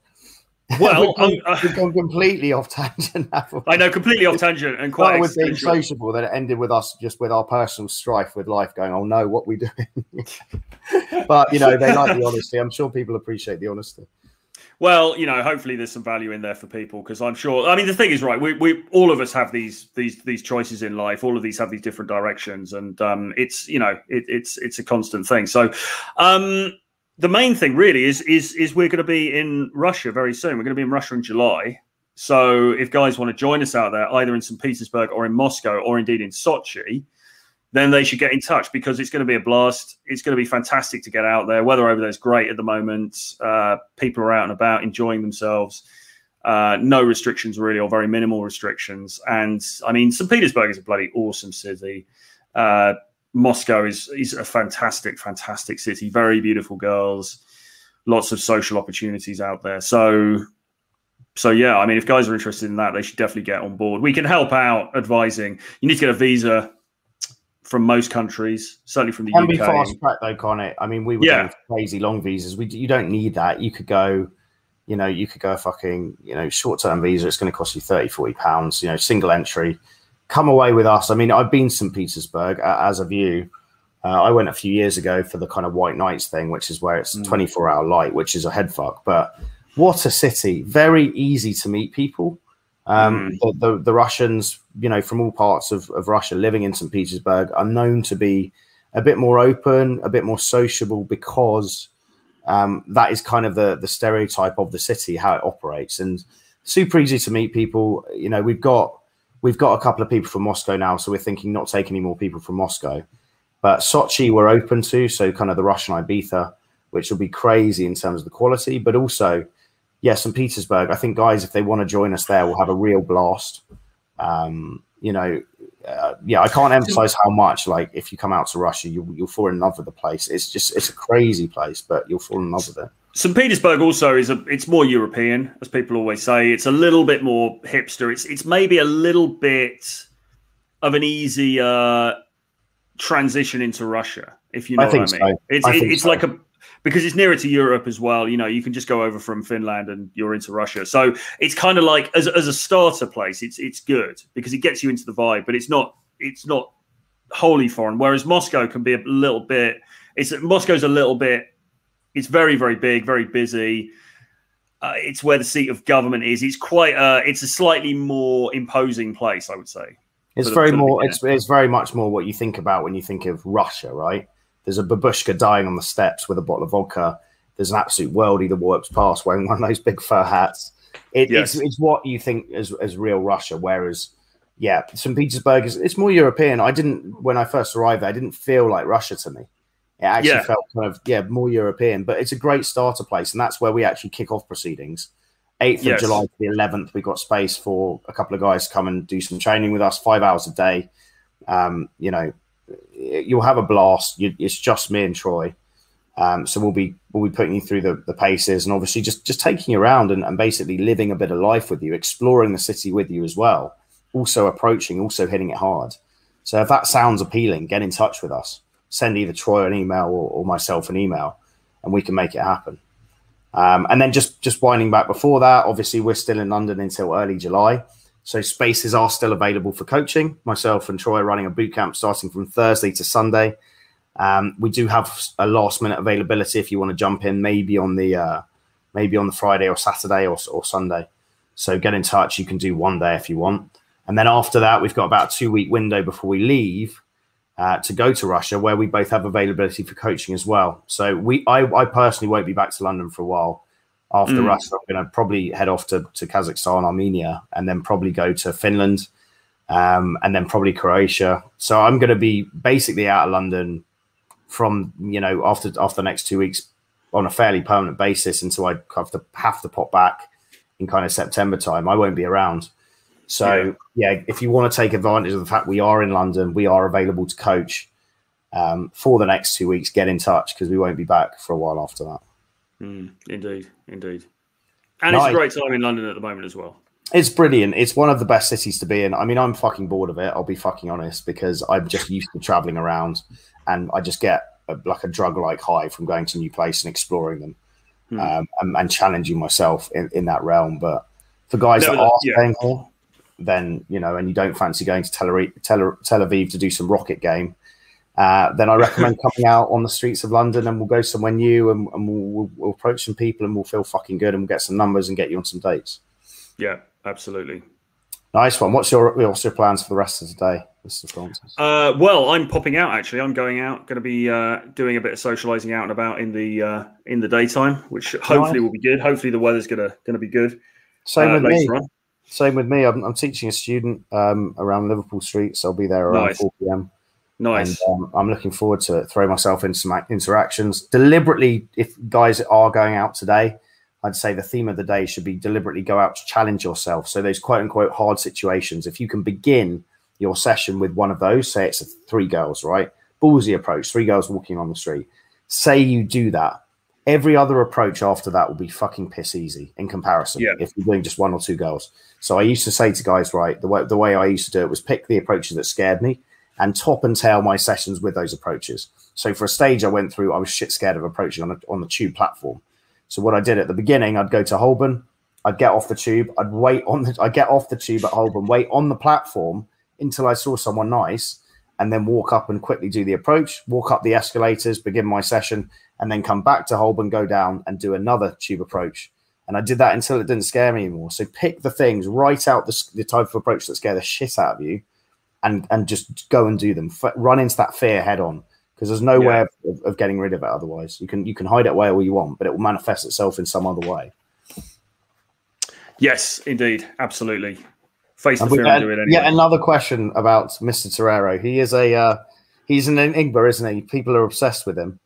Well, we've, gone, we've gone completely off tangent. I know, completely off tangent, and quite. With being sociable, that it ended with us just with our personal strife with life, going, "Oh no, what are we doing?" But you know, they like the honesty. I'm sure people appreciate the honesty. Well, you know, hopefully there's some value in there for people, because I'm sure. I mean, the thing is, right? We we all of us have these these these choices in life. All of these have these different directions, and um, it's you know, it, it's it's a constant thing. So, um. The main thing really is is is we're going to be in Russia very soon. We're going to be in Russia in July. So if guys want to join us out there, either in Saint Petersburg or in Moscow or indeed in Sochi, then they should get in touch, because it's going to be a blast. It's going to be fantastic to get out there. Weather over there is great at the moment. Uh, people are out and about enjoying themselves. Uh, no restrictions really, or very minimal restrictions. And I mean, Saint Petersburg is a bloody awesome city. Uh, Moscow is, is a fantastic, fantastic city. Very beautiful girls. Lots of social opportunities out there. So, so yeah, I mean, if guys are interested in that, they should definitely get on board. We can help out advising. You need to get a visa from most countries, certainly from the U K. It can be fast track though, can't it? I mean, we were yeah. doing crazy long visas. We You don't need that. You could go, you know, you could go a fucking, you know, short-term visa. It's going to cost you thirty, forty pounds, you know, single entry. Come away with us. I mean, I've been to Saint Petersburg uh, as of you. Uh, I went a few years ago for the kind of White Nights thing, which is where it's twenty-four hour light, which is a head fuck. But what a city. Very easy to meet people. Um, mm. the, the, the Russians, you know, from all parts of, of Russia living in Saint Petersburg are known to be a bit more open, a bit more sociable, because um, that is kind of the, the stereotype of the city, how it operates. And super easy to meet people. You know, we've got we've got a couple of people from Moscow now, so we're thinking not take any more people from Moscow. But Sochi we're open to, so kind of the Russian Ibiza, which will be crazy in terms of the quality. But also, yeah, Saint Petersburg, I think, guys, if they want to join us there, we'll have a real blast. Um, you know, uh, yeah, I can't emphasize how much, like, if you come out to Russia, you, you'll fall in love with the place. It's just, it's a crazy place, but you'll fall in love with it. Saint Petersburg also is a, it's more European, as people always say. It's a little bit more hipster. It's, it's maybe a little bit of an easier... Uh, transition into Russia, if you know I think what I mean. So. It's I it, think it's so. Like a because it's nearer to Europe as well. You know, you can just go over from Finland and you're into Russia. So it's kind of like as as a starter place, it's it's good because it gets you into the vibe, but it's not it's not wholly foreign. Whereas Moscow can be a little bit. It's Moscow's a little bit. It's very very big, very busy. Uh, it's where the seat of government is. It's quite. Uh, it's a slightly more imposing place, I would say. It's very more. It's, it's very much more what you think about when you think of Russia, right? There's a babushka dying on the steps with a bottle of vodka. There's an absolute worldie that walks past wearing one of those big fur hats. It, yes. it's, it's what you think as as real Russia. Whereas, yeah, Saint Petersburg is it's more European. I didn't when I first arrived there, I didn't feel like Russia to me. It actually yeah. felt kind of yeah more European. But it's a great starter place, and that's where we actually kick off proceedings. eighth yes. of July to the eleventh, we got space for a couple of guys to come and do some training with us, five hours a day. Um, you know, you'll have a blast. You, it's just me and Troy. Um, so we'll be we'll be putting you through the, the paces and obviously just, just taking you around and, and basically living a bit of life with you, exploring the city with you as well, also approaching, also hitting it hard. So if that sounds appealing, get in touch with us. Send either Troy an email or, or myself an email, and we can make it happen. Um, and then just, just winding back before that, obviously we're still in London until early July. So spaces are still available for coaching. Myself and Troy are running a boot camp starting from Thursday to Sunday. Um, we do have a last minute availability if you want to jump in, maybe on the uh, maybe on the Friday or Saturday or, or Sunday. So get in touch. You can do one day if you want. And then after that, we've got about a two week window before we leave uh, to go to Russia, where we both have availability for coaching as well. So we, I, I personally won't be back to London for a while after mm. Russia. I'm going to probably head off to, to Kazakhstan, Armenia, and then probably go to Finland, um, and then probably Croatia. So I'm going to be basically out of London from, you know, after, after the next two weeks on a fairly permanent basis until I have to have to pop back in kind of September time. I won't be around. So, yeah. yeah, if you want to take advantage of the fact we are in London, we are available to coach um, for the next two weeks. Get in touch because we won't be back for a while after that. Mm, indeed. Indeed. And nice. It's a great time in London at the moment as well. It's brilliant. It's one of the best cities to be in. I mean, I'm fucking bored of it. I'll be fucking honest, because I'm just used to traveling around, and I just get a, like a drug-like high from going to new places and exploring them mm. um, and, and challenging myself in, in that realm. But for guys no, that are yeah. staying here, then, you know, and you don't fancy going to Tel Aviv to do some rocket game, uh, then I recommend coming out on the streets of London, and we'll go somewhere new, and, and we'll, we'll, we'll approach some people, and we'll feel fucking good, and we'll get some numbers and get you on some dates. Yeah, absolutely. Nice one. What's your what's your plans for the rest of the day, Mister Francis? Uh, well, I'm popping out, actually. I'm going out, going to be uh, doing a bit of socialising out and about in the uh, in the daytime, which hopefully nice. Will be good. Hopefully the weather's going to be good. Same uh, with later me. On. Same with me. I'm, I'm teaching a student um, around Liverpool Street, so I'll be there around nice. four p.m. Nice. And, um, I'm looking forward to it. Throw myself into some interactions. Deliberately, if guys are going out today, I'd say the theme of the day should be deliberately go out to challenge yourself. So those quote unquote hard situations, if you can begin your session with one of those, say it's a three girls, right? Ballsy approach, three girls walking on the street. Say you do that. Every other approach after that will be fucking piss easy in comparison, yeah, if you're doing just one or two girls. So I used to say to guys, right, the way, the way I used to do it was pick the approaches that scared me and top and tail my sessions with those approaches. So for a stage I went through, I was shit scared of approaching on, a, on the tube platform. So what I did at the beginning, I'd go to Holborn, I'd get off the tube, I'd wait on the, I'd get off the tube at Holborn, wait on the platform until I saw someone nice, and then walk up and quickly do the approach, walk up the escalators, begin my session, and then come back to Holborn, go down and do another tube approach. And I did that until it didn't scare me anymore. So pick the things, write out the, the type of approach that scare the shit out of you, and, and just go and do them. F- run into that fear head on. Because there's no yeah. way of, of getting rid of it otherwise. You can you can hide it away all you want, but it will manifest itself in some other way. Yes, indeed. Absolutely. Face and the fear had, and do it anyway. Yeah, another question about Mister Torero. He is a uh, he's an enigma, isn't he? People are obsessed with him.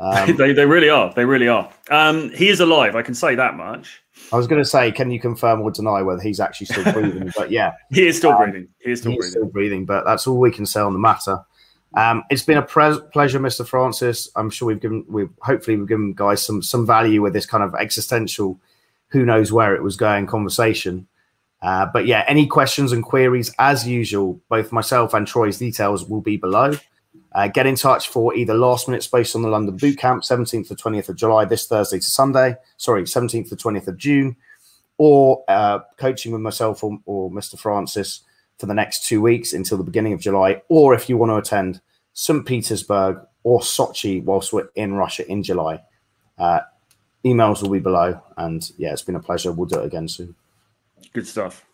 Um, they they really are. They really are. Um, he is alive. I can say that much. I was going to say, can you confirm or deny whether he's actually still breathing? But yeah, he is still um, breathing. He is still he breathing. Is still breathing. But that's all we can say on the matter. Um, it's been a pre- pleasure, Mister Francis. I'm sure we've given, we hopefully we've given guys some some value with this kind of existential, who knows where it was going conversation. Uh, but yeah, any questions and queries, as usual, both myself and Troy's details will be below. Uh, get in touch for either last minute space on the London Boot Camp, seventeenth to twentieth of July, this Thursday to Sunday. Sorry, seventeenth to twentieth of June, or uh, coaching with myself or, or Mister Francis for the next two weeks until the beginning of July, or if you want to attend Saint Petersburg or Sochi whilst we're in Russia in July. Uh, emails will be below. And yeah, it's been a pleasure. We'll do it again soon. Good stuff.